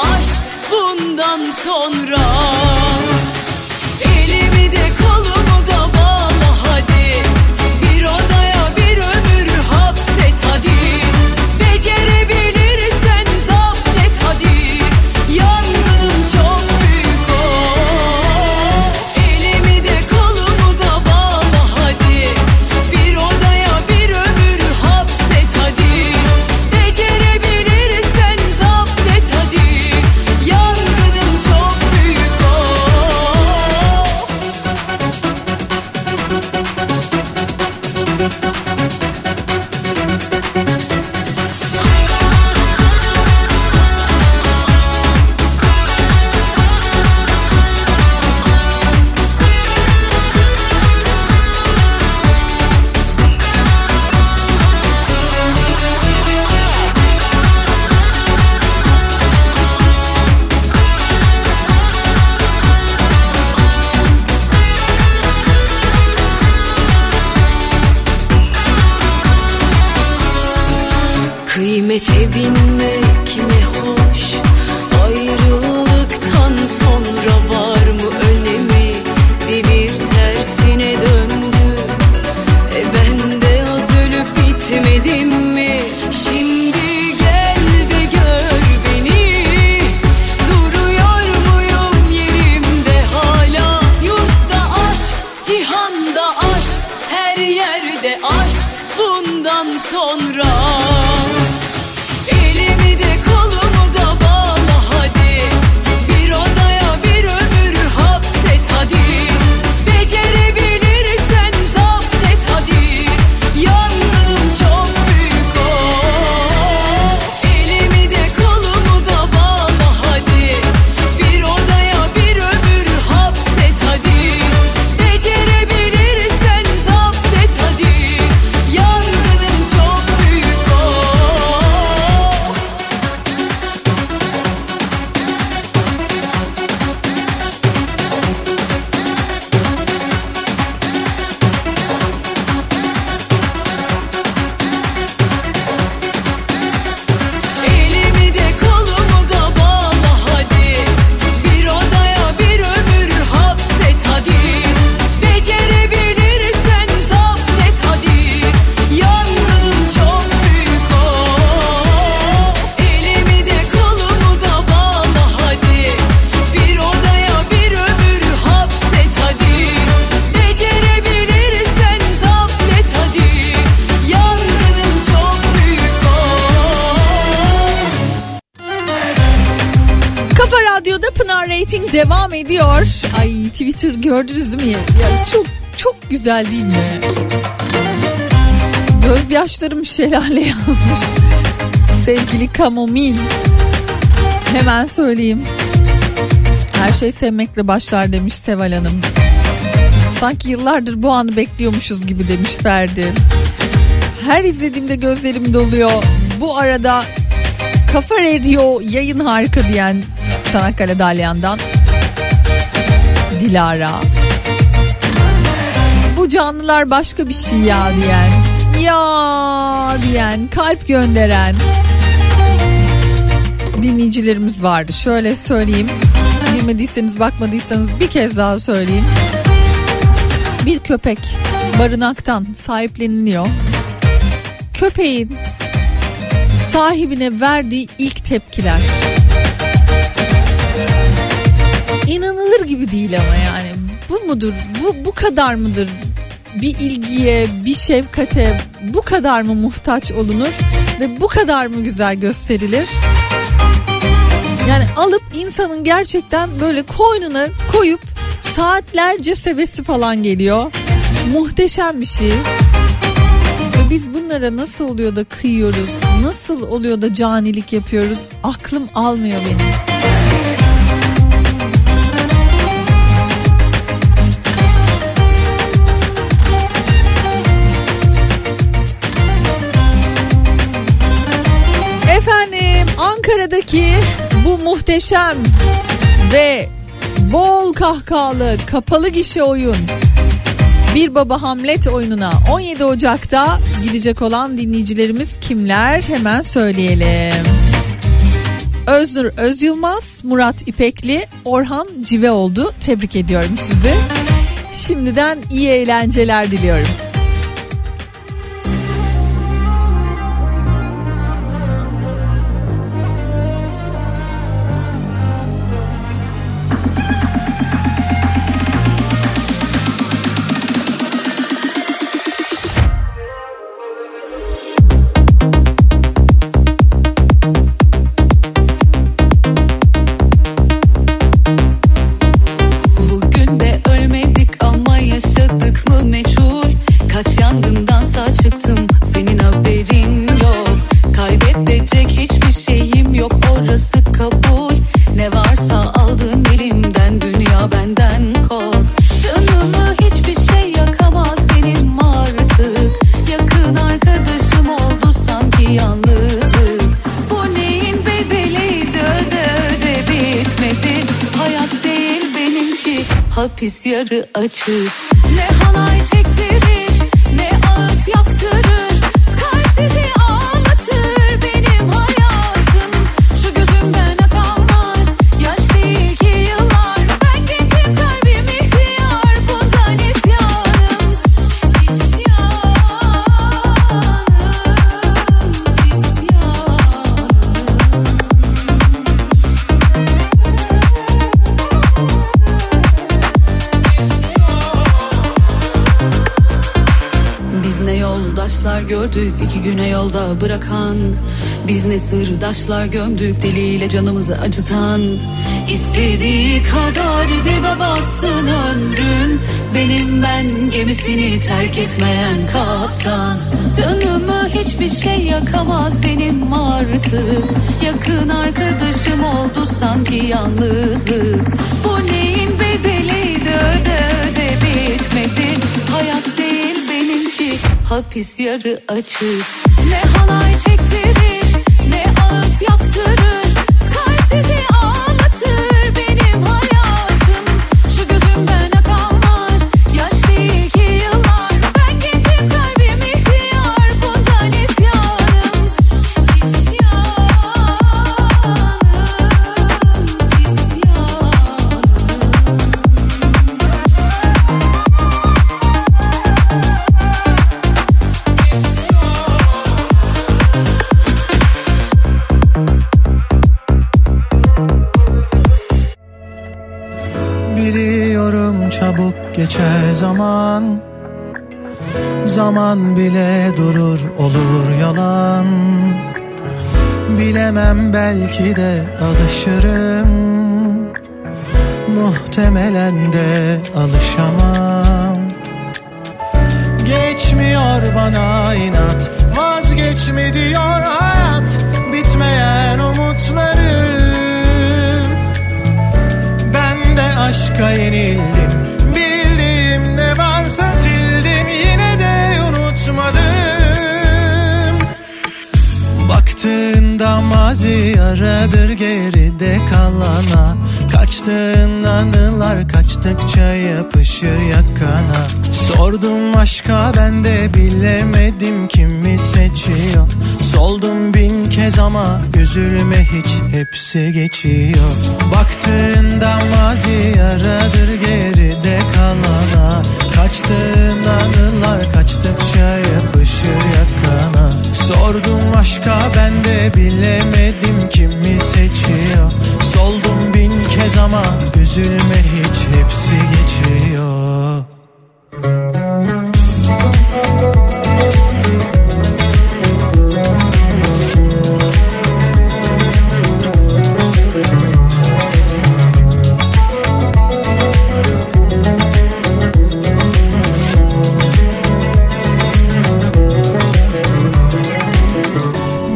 aşk bundan. bundan sonra. Elimi de kolumu da bağla hadi, bir odaya bir ömür hapset hadi. Becerebilirsen zapt et hadi, yangınım çok büyük oh. Elimi de kolumu da bağla hadi, bir odaya bir ömür hapset hadi. Becerebilirsen zapt et hadi, yangınım çok büyük oh. Elimi de kolumu da bağla hadi, bir odaya bir ömür hapset hadi. Becerebilirsen zapt et hadi, yangınım çok büyük oh. Elimi de kolumu da bağla hadi, bir odaya bir ömür hapset hadi. Becerebilirsen zapt et hadi, yangınım çok büyük oh. Kafa Radyo'da Pınar Rating devam ediyor. Ay Twitter gördünüz mü ya? Ya çok güzel değil mi? Gözyaşlarım şelale yazmış. Sevgili Kamomil. Hemen söyleyeyim. Her şey sevmekle başlar demiş Seval Hanım. Sanki yıllardır bu anı bekliyormuşuz gibi demiş Ferdi. Her izlediğimde gözlerim doluyor. Bu arada Kafa Radyo yayın harika diyen Çanakkale Dalyan'dan Dilara. Bu canlılar başka bir şey ya diyen. Ya diyen, kalp gönderen dinleyicilerimiz vardı. Şöyle söyleyeyim. Bilmediyseniz, bakmadıysanız bir kez daha söyleyeyim. Bir köpek barınaktan sahipleniliyor. Köpeğin sahibine verdiği ilk tepkiler. İnanılır gibi değil ama yani. Bu mudur? Bu kadar mıdır? Bir ilgiye, bir şefkate bu kadar mı muhtaç olunur? Ve bu kadar mı güzel gösterilir? Yani alıp insanın gerçekten böyle koynuna koyup saatlerce sevesi falan geliyor. Muhteşem bir şey. Ve biz bunlara nasıl oluyor da kıyıyoruz? Nasıl oluyor da canilik yapıyoruz? Aklım almıyor benim. Ankara'daki bu muhteşem ve bol kahkahalı kapalı gişe oyun Bir Baba Hamlet oyununa 17 Ocak'ta gidecek olan dinleyicilerimiz kimler hemen söyleyelim. Öznur Özyılmaz, Murat İpekli, Orhan Civeoldu, tebrik ediyorum sizi. Şimdiden iyi eğlenceler diliyorum. Hapis yarı açık. Ne halay çektirir, ne ağıt yaktırır, kalpsizi ağlatır benim hayatım. Şu gözümden akanlar yaş değil ki yıllar. Ben kendim kalbim ihtiyar, bundan isyanım. İsyanım. yoldaşlar gördük, iki güne yolda bırakan. Biz ne sırdaşlar gömdük, deliyle canımızı acıtan. İstediği kadar dibe batsın ömrüm, benim ben gemisini terk etmeyen kaptan. Canımı hiçbir şey yakamaz benim artık, yakın arkadaşım oldu sanki yalnızlık. Bu neyin bedeliydi, öde öde bitmedi. Hayat değil benimki, hapis yarı açık. Ne halay çektirir, ne ağıt yaptırır, kalpsizi ağlatır benim hayatım. Şu gözümden akan var, yaş değil ki yıllar. Ben kendim kalbim ihtiyar, bundan isyanım. Çabuk geçer zaman, zaman bile durur olur yalan. Bilemem, belki de alışırım, muhtemelen de alışamam. Geçmiyor bana inat, vazgeçme diyor hayat, bitmeyen umutlarım. Ben de aşka yenildim, unutmadım. Baktığında mazi aradır geride kalana, kaçtığın anılar kaçtıkça yapışır yakana. Sordum aşka, ben de bilemedim kimi seçiyor. Soldum bin kez ama üzülme hiç, hepsi geçiyor. Baktığında mazi aradır geride kalana, kaçtığın anılar kaçtıkça yapışır yakana. Sordum aşka, ben de bilemedim kimi seçiyor. Soldum bin kez ama üzülme hiç, hepsi geçiyor.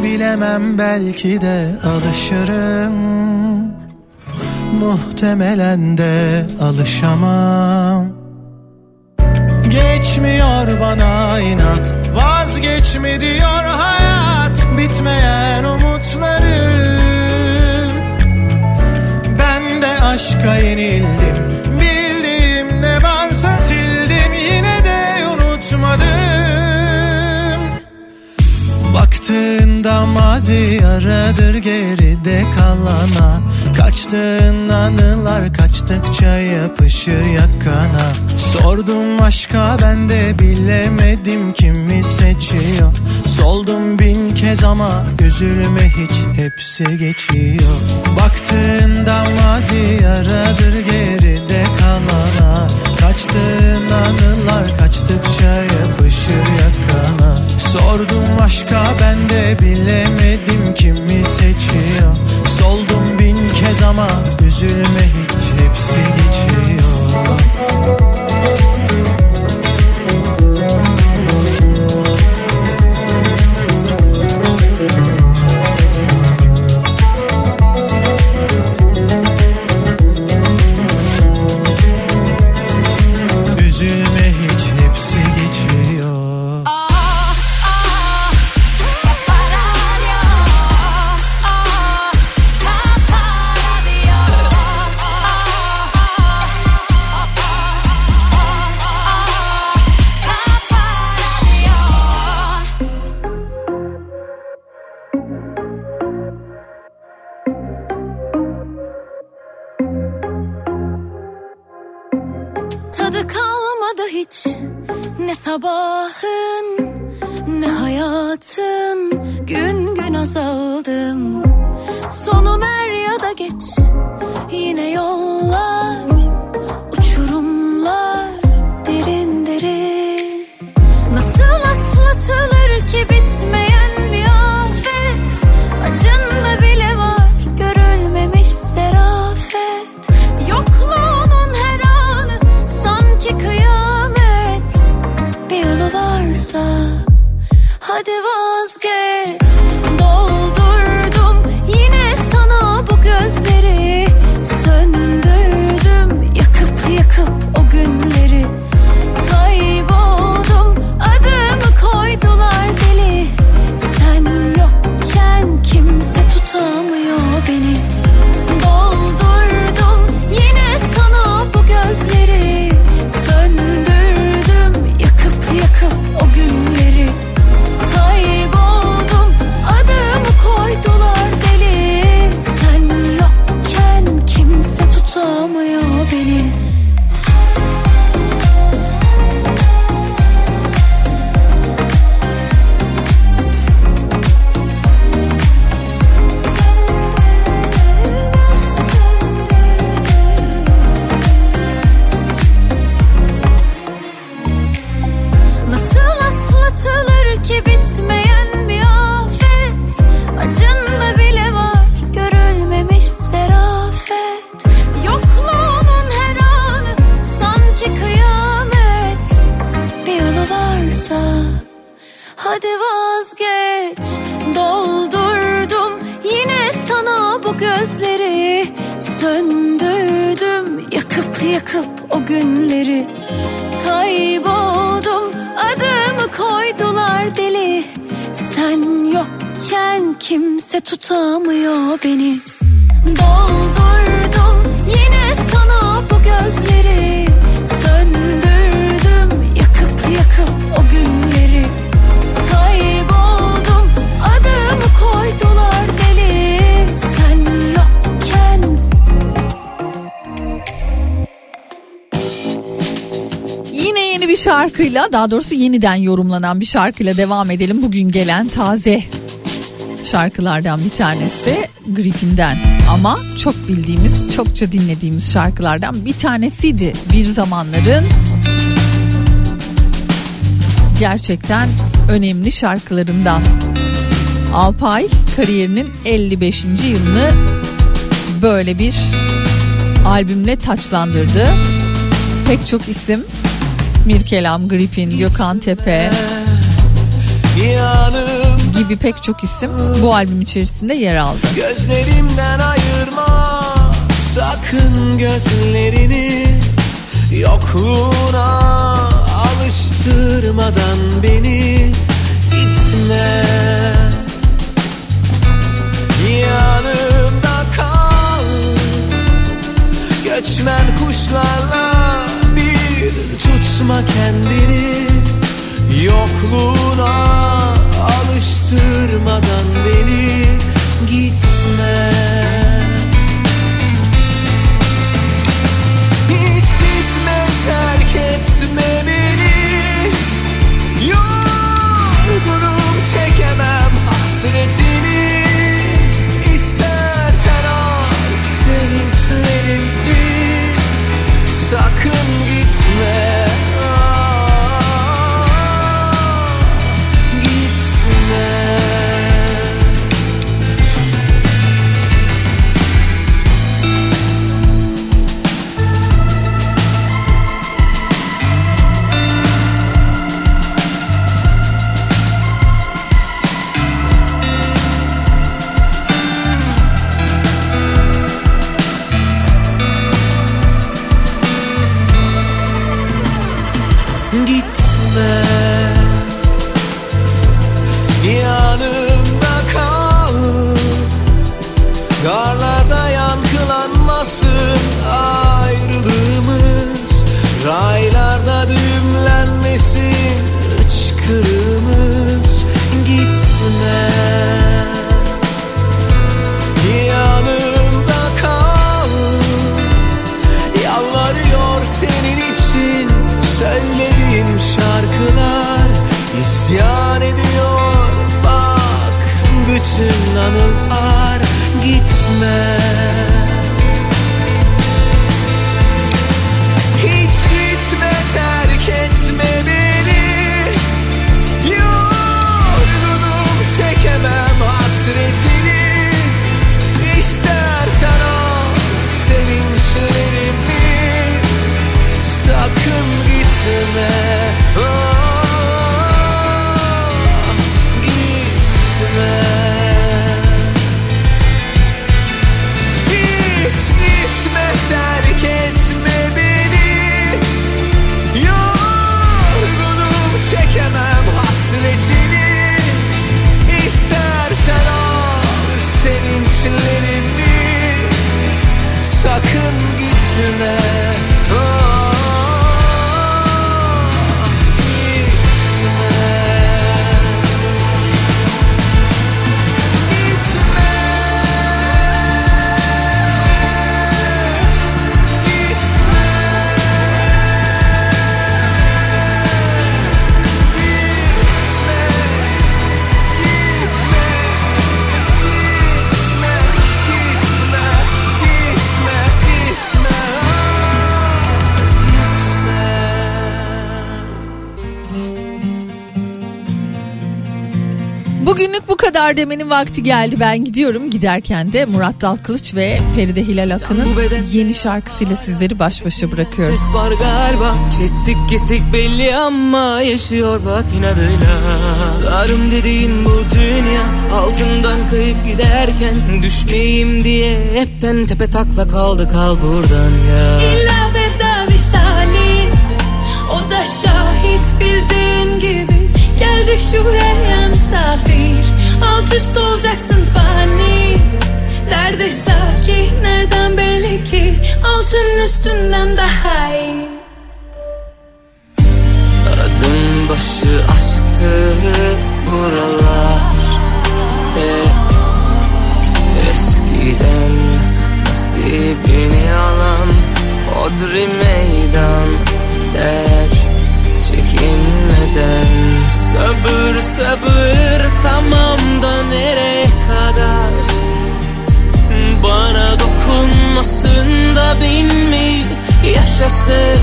Bilemem, belki de alışırım, muhtemelen de alışamam. Geçmiyor bana inat, vazgeçme diyor hayat, bitmeyen umutlarım. Ben de aşka yenildim, bildiğim ne varsa sildim, yine de unutmadım. Baktığında mazi aradır geride kalana, kaçtığın anılar kaçtıkça yapışır yakana. Sordum aşka, ben de bilemedim kimi seçiyor. Soldum bin kez ama üzülme hiç, hepsi geçiyor. Baktığında mazi aradır geride kalana, kaçtığın anılar kaçtıkça yapışır yakana. Sordum aşka, ben de bilemedim kimi seçiyor. Soldum bin kez ama üzülme hiç, hepsi geçiyor. Sabahın ne hayatın, gün gün azaldım. Sonum er ya da geç yine yollar, uçurumlar derin derin. Nasıl atlatırım anlatılır ki bitmeyen bir afet, acında bile var görülmemiş serafet. Yokluğunun her anı sanki kıyamet. Bir yolu varsa hadi vazgeç. Doldurdum yine sana bu gözleri, söndürdüm yakıp yakıp o günleri. Kayboldum, adımı koydular deli. Sen yokken kimse tutamıyor beni. Doldurdum yine sana bu gözleri, söndürdüm yakıp yakıp o günleri. Kayboldum, adımı koydular deli. Sen yokken kimse tutamıyor beni. Ki bitmeyen bir afet, acında bile var görülmemiş serafet. Yokluğunun her anı sanki kıyamet. Bir yolu varsa hadi vazgeç. Doldurdum yine sana bu gözleri, söndürdüm yakıp yakıp o günleri. Kayboldum, adımı koydular deli. Sen yokken kimse tutamıyor beni. Doldurdum yine sana bu gözleri, söndürdüm yakıp yakıp o günleri. Kayboldum, adımı koydular deli. Sen yokken bir şarkıyla, daha doğrusu yeniden yorumlanan bir şarkıyla devam edelim. Bugün gelen taze şarkılardan bir tanesi Gripin'den, ama çok bildiğimiz, çokça dinlediğimiz şarkılardan bir tanesiydi bir zamanların. Gerçekten önemli şarkılarından. Alpay kariyerinin 55. yılını böyle bir albümle taçlandırdı. Pek çok isim, Mirkelam, Gripin, Gökhan Tepe gibi pek çok isim bu albüm içerisinde yer aldı. Gözlerimden ayırma sakın gözlerini, yokluğuna alıştırmadan beni, gitme. Yanımda kal, göçmen kuşlarla tutma kendini, yokluğuna alıştırmadan beni, gitme. Hiç gitme, terk etme beni. Yorgunum, çekemem hasretini. İstersen al sevinçlerimi, sakın gitme. Anılar, gitme. Hiç gitme, terk etme beni. Yok. Bugünlük bu kadar demenin vakti geldi. Ben gidiyorum. Giderken de Murat Dalkılıç ve Feride Hilal Akın'ın yeni şarkısıyla sizleri baş başa bırakıyorum. Ses var galiba, kesik kesik belli ama yaşıyor bak inadıyla. Sarım dediğim bu dünya altından kayıp giderken düşmeyeyim diye hepten tepe takla kaldı, kal buradan ya. İlla veda visali, o da şahit bildiğin gibi. Geldik şuraya misafir, alt üst olacaksın fani. Nerede sakin, nereden belli ki altın üstünden daha iyi. Adım başı aşktı buralar hep. Eskiden nasibini alan Odri meydan der. Çekinmeden sabır sabır tamam da nereye kadar? Bana dokunmasın da bilmeyip yaşasın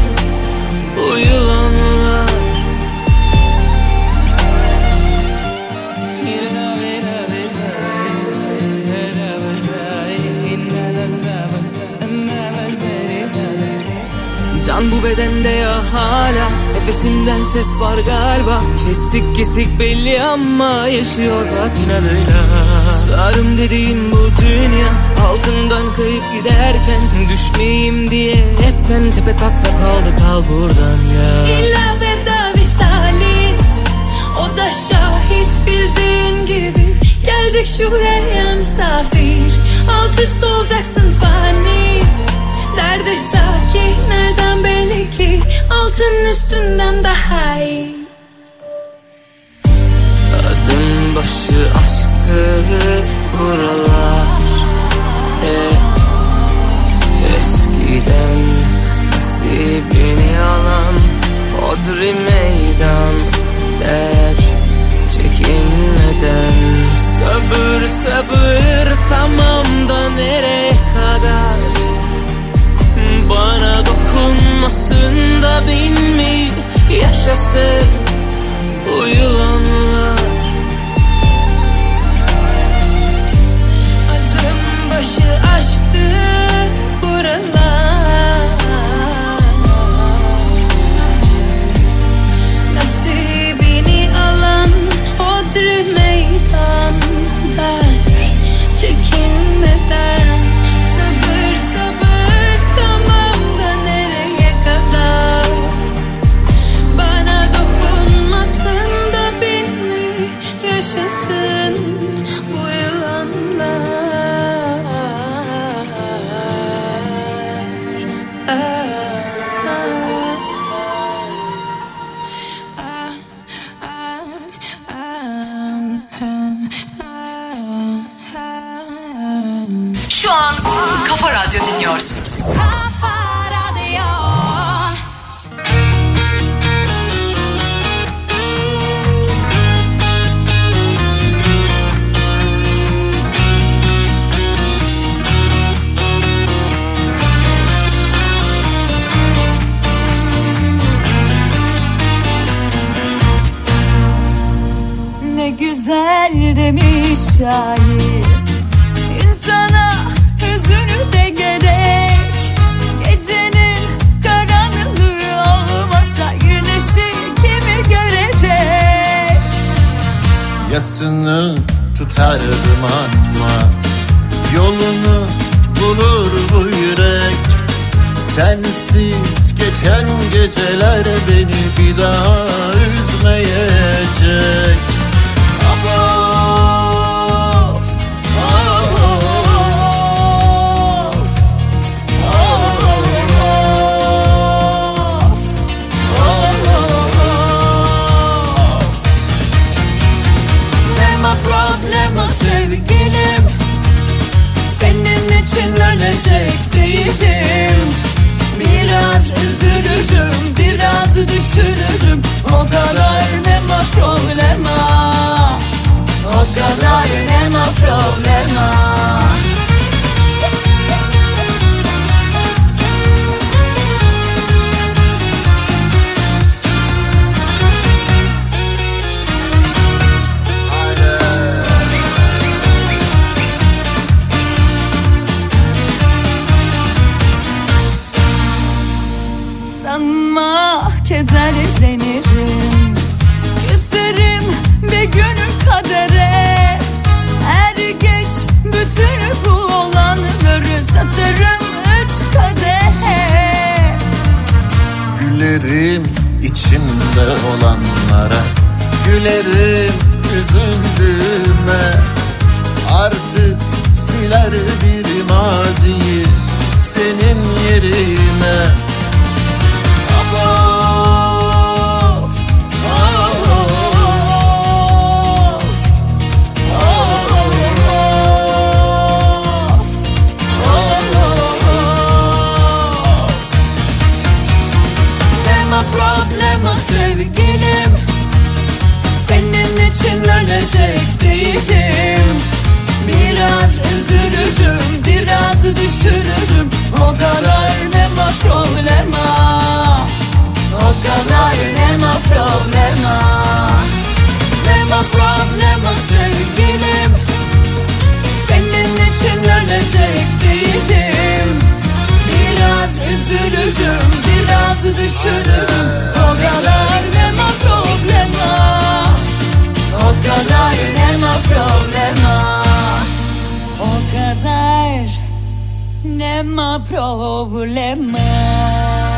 bu yılanlar. Can bu bedende ya hala, nefesimden ses var galiba. Kesik kesik belli ama yaşıyor bak inadıyla. Sarım dediğim bu dünya altından kayıp giderken düşmeyeyim diye hepten tepe takla kaldı, kal buradan ya. İlla veda visali, o da şahit bildiğin gibi. Geldik şuraya misafir, alt üst olacaksın fani. Nerede sakin, nereden belli ki altın üstünden daha iyi. Adım başı aşktı buralar hep. Eskiden nasibini alan Odri meydan der. Çekinmeden sabır sabır tamam da nereye kadar? Bana dokunmasın da bilmeyip yaşasın bu yılanlar. Adım başı aşktı buralar. Nasibini alan Odri meydanda. Çekinmeden sabır sabır tamam. Yaşasın bu yılanlar. Şu an Kafa Radyo dinliyorsunuz. Güzel demiş şair, insana hüzünü de gerek. Gecenin karanlığı olmasa güneşi kimi görecek? Yasını tutardım ama yolunu bulur bu yürek. Sensiz geçen geceler beni bir daha üzmeyecek. Of, of, of, of. Nema problema sevgilim, senin için ölecek değilim. Biraz üzülürüm, biraz düşünürüm, o kadar nema problema. O kadar nema problema. Haydi. gülerim üzüldüğüme, artık siler bir maziyi senin yerine. Sevgilim, senin için ölecek değilim. Biraz üzülürüm, biraz düşürürüm. O kadar nema problema, o kadar nema problema. Nema problema sevgilim, senin için ölecek değilim. Biraz üzülürüm, biraz düşürürüm. O kadar nema problema, o kadar nema problema, o kadar nema problema.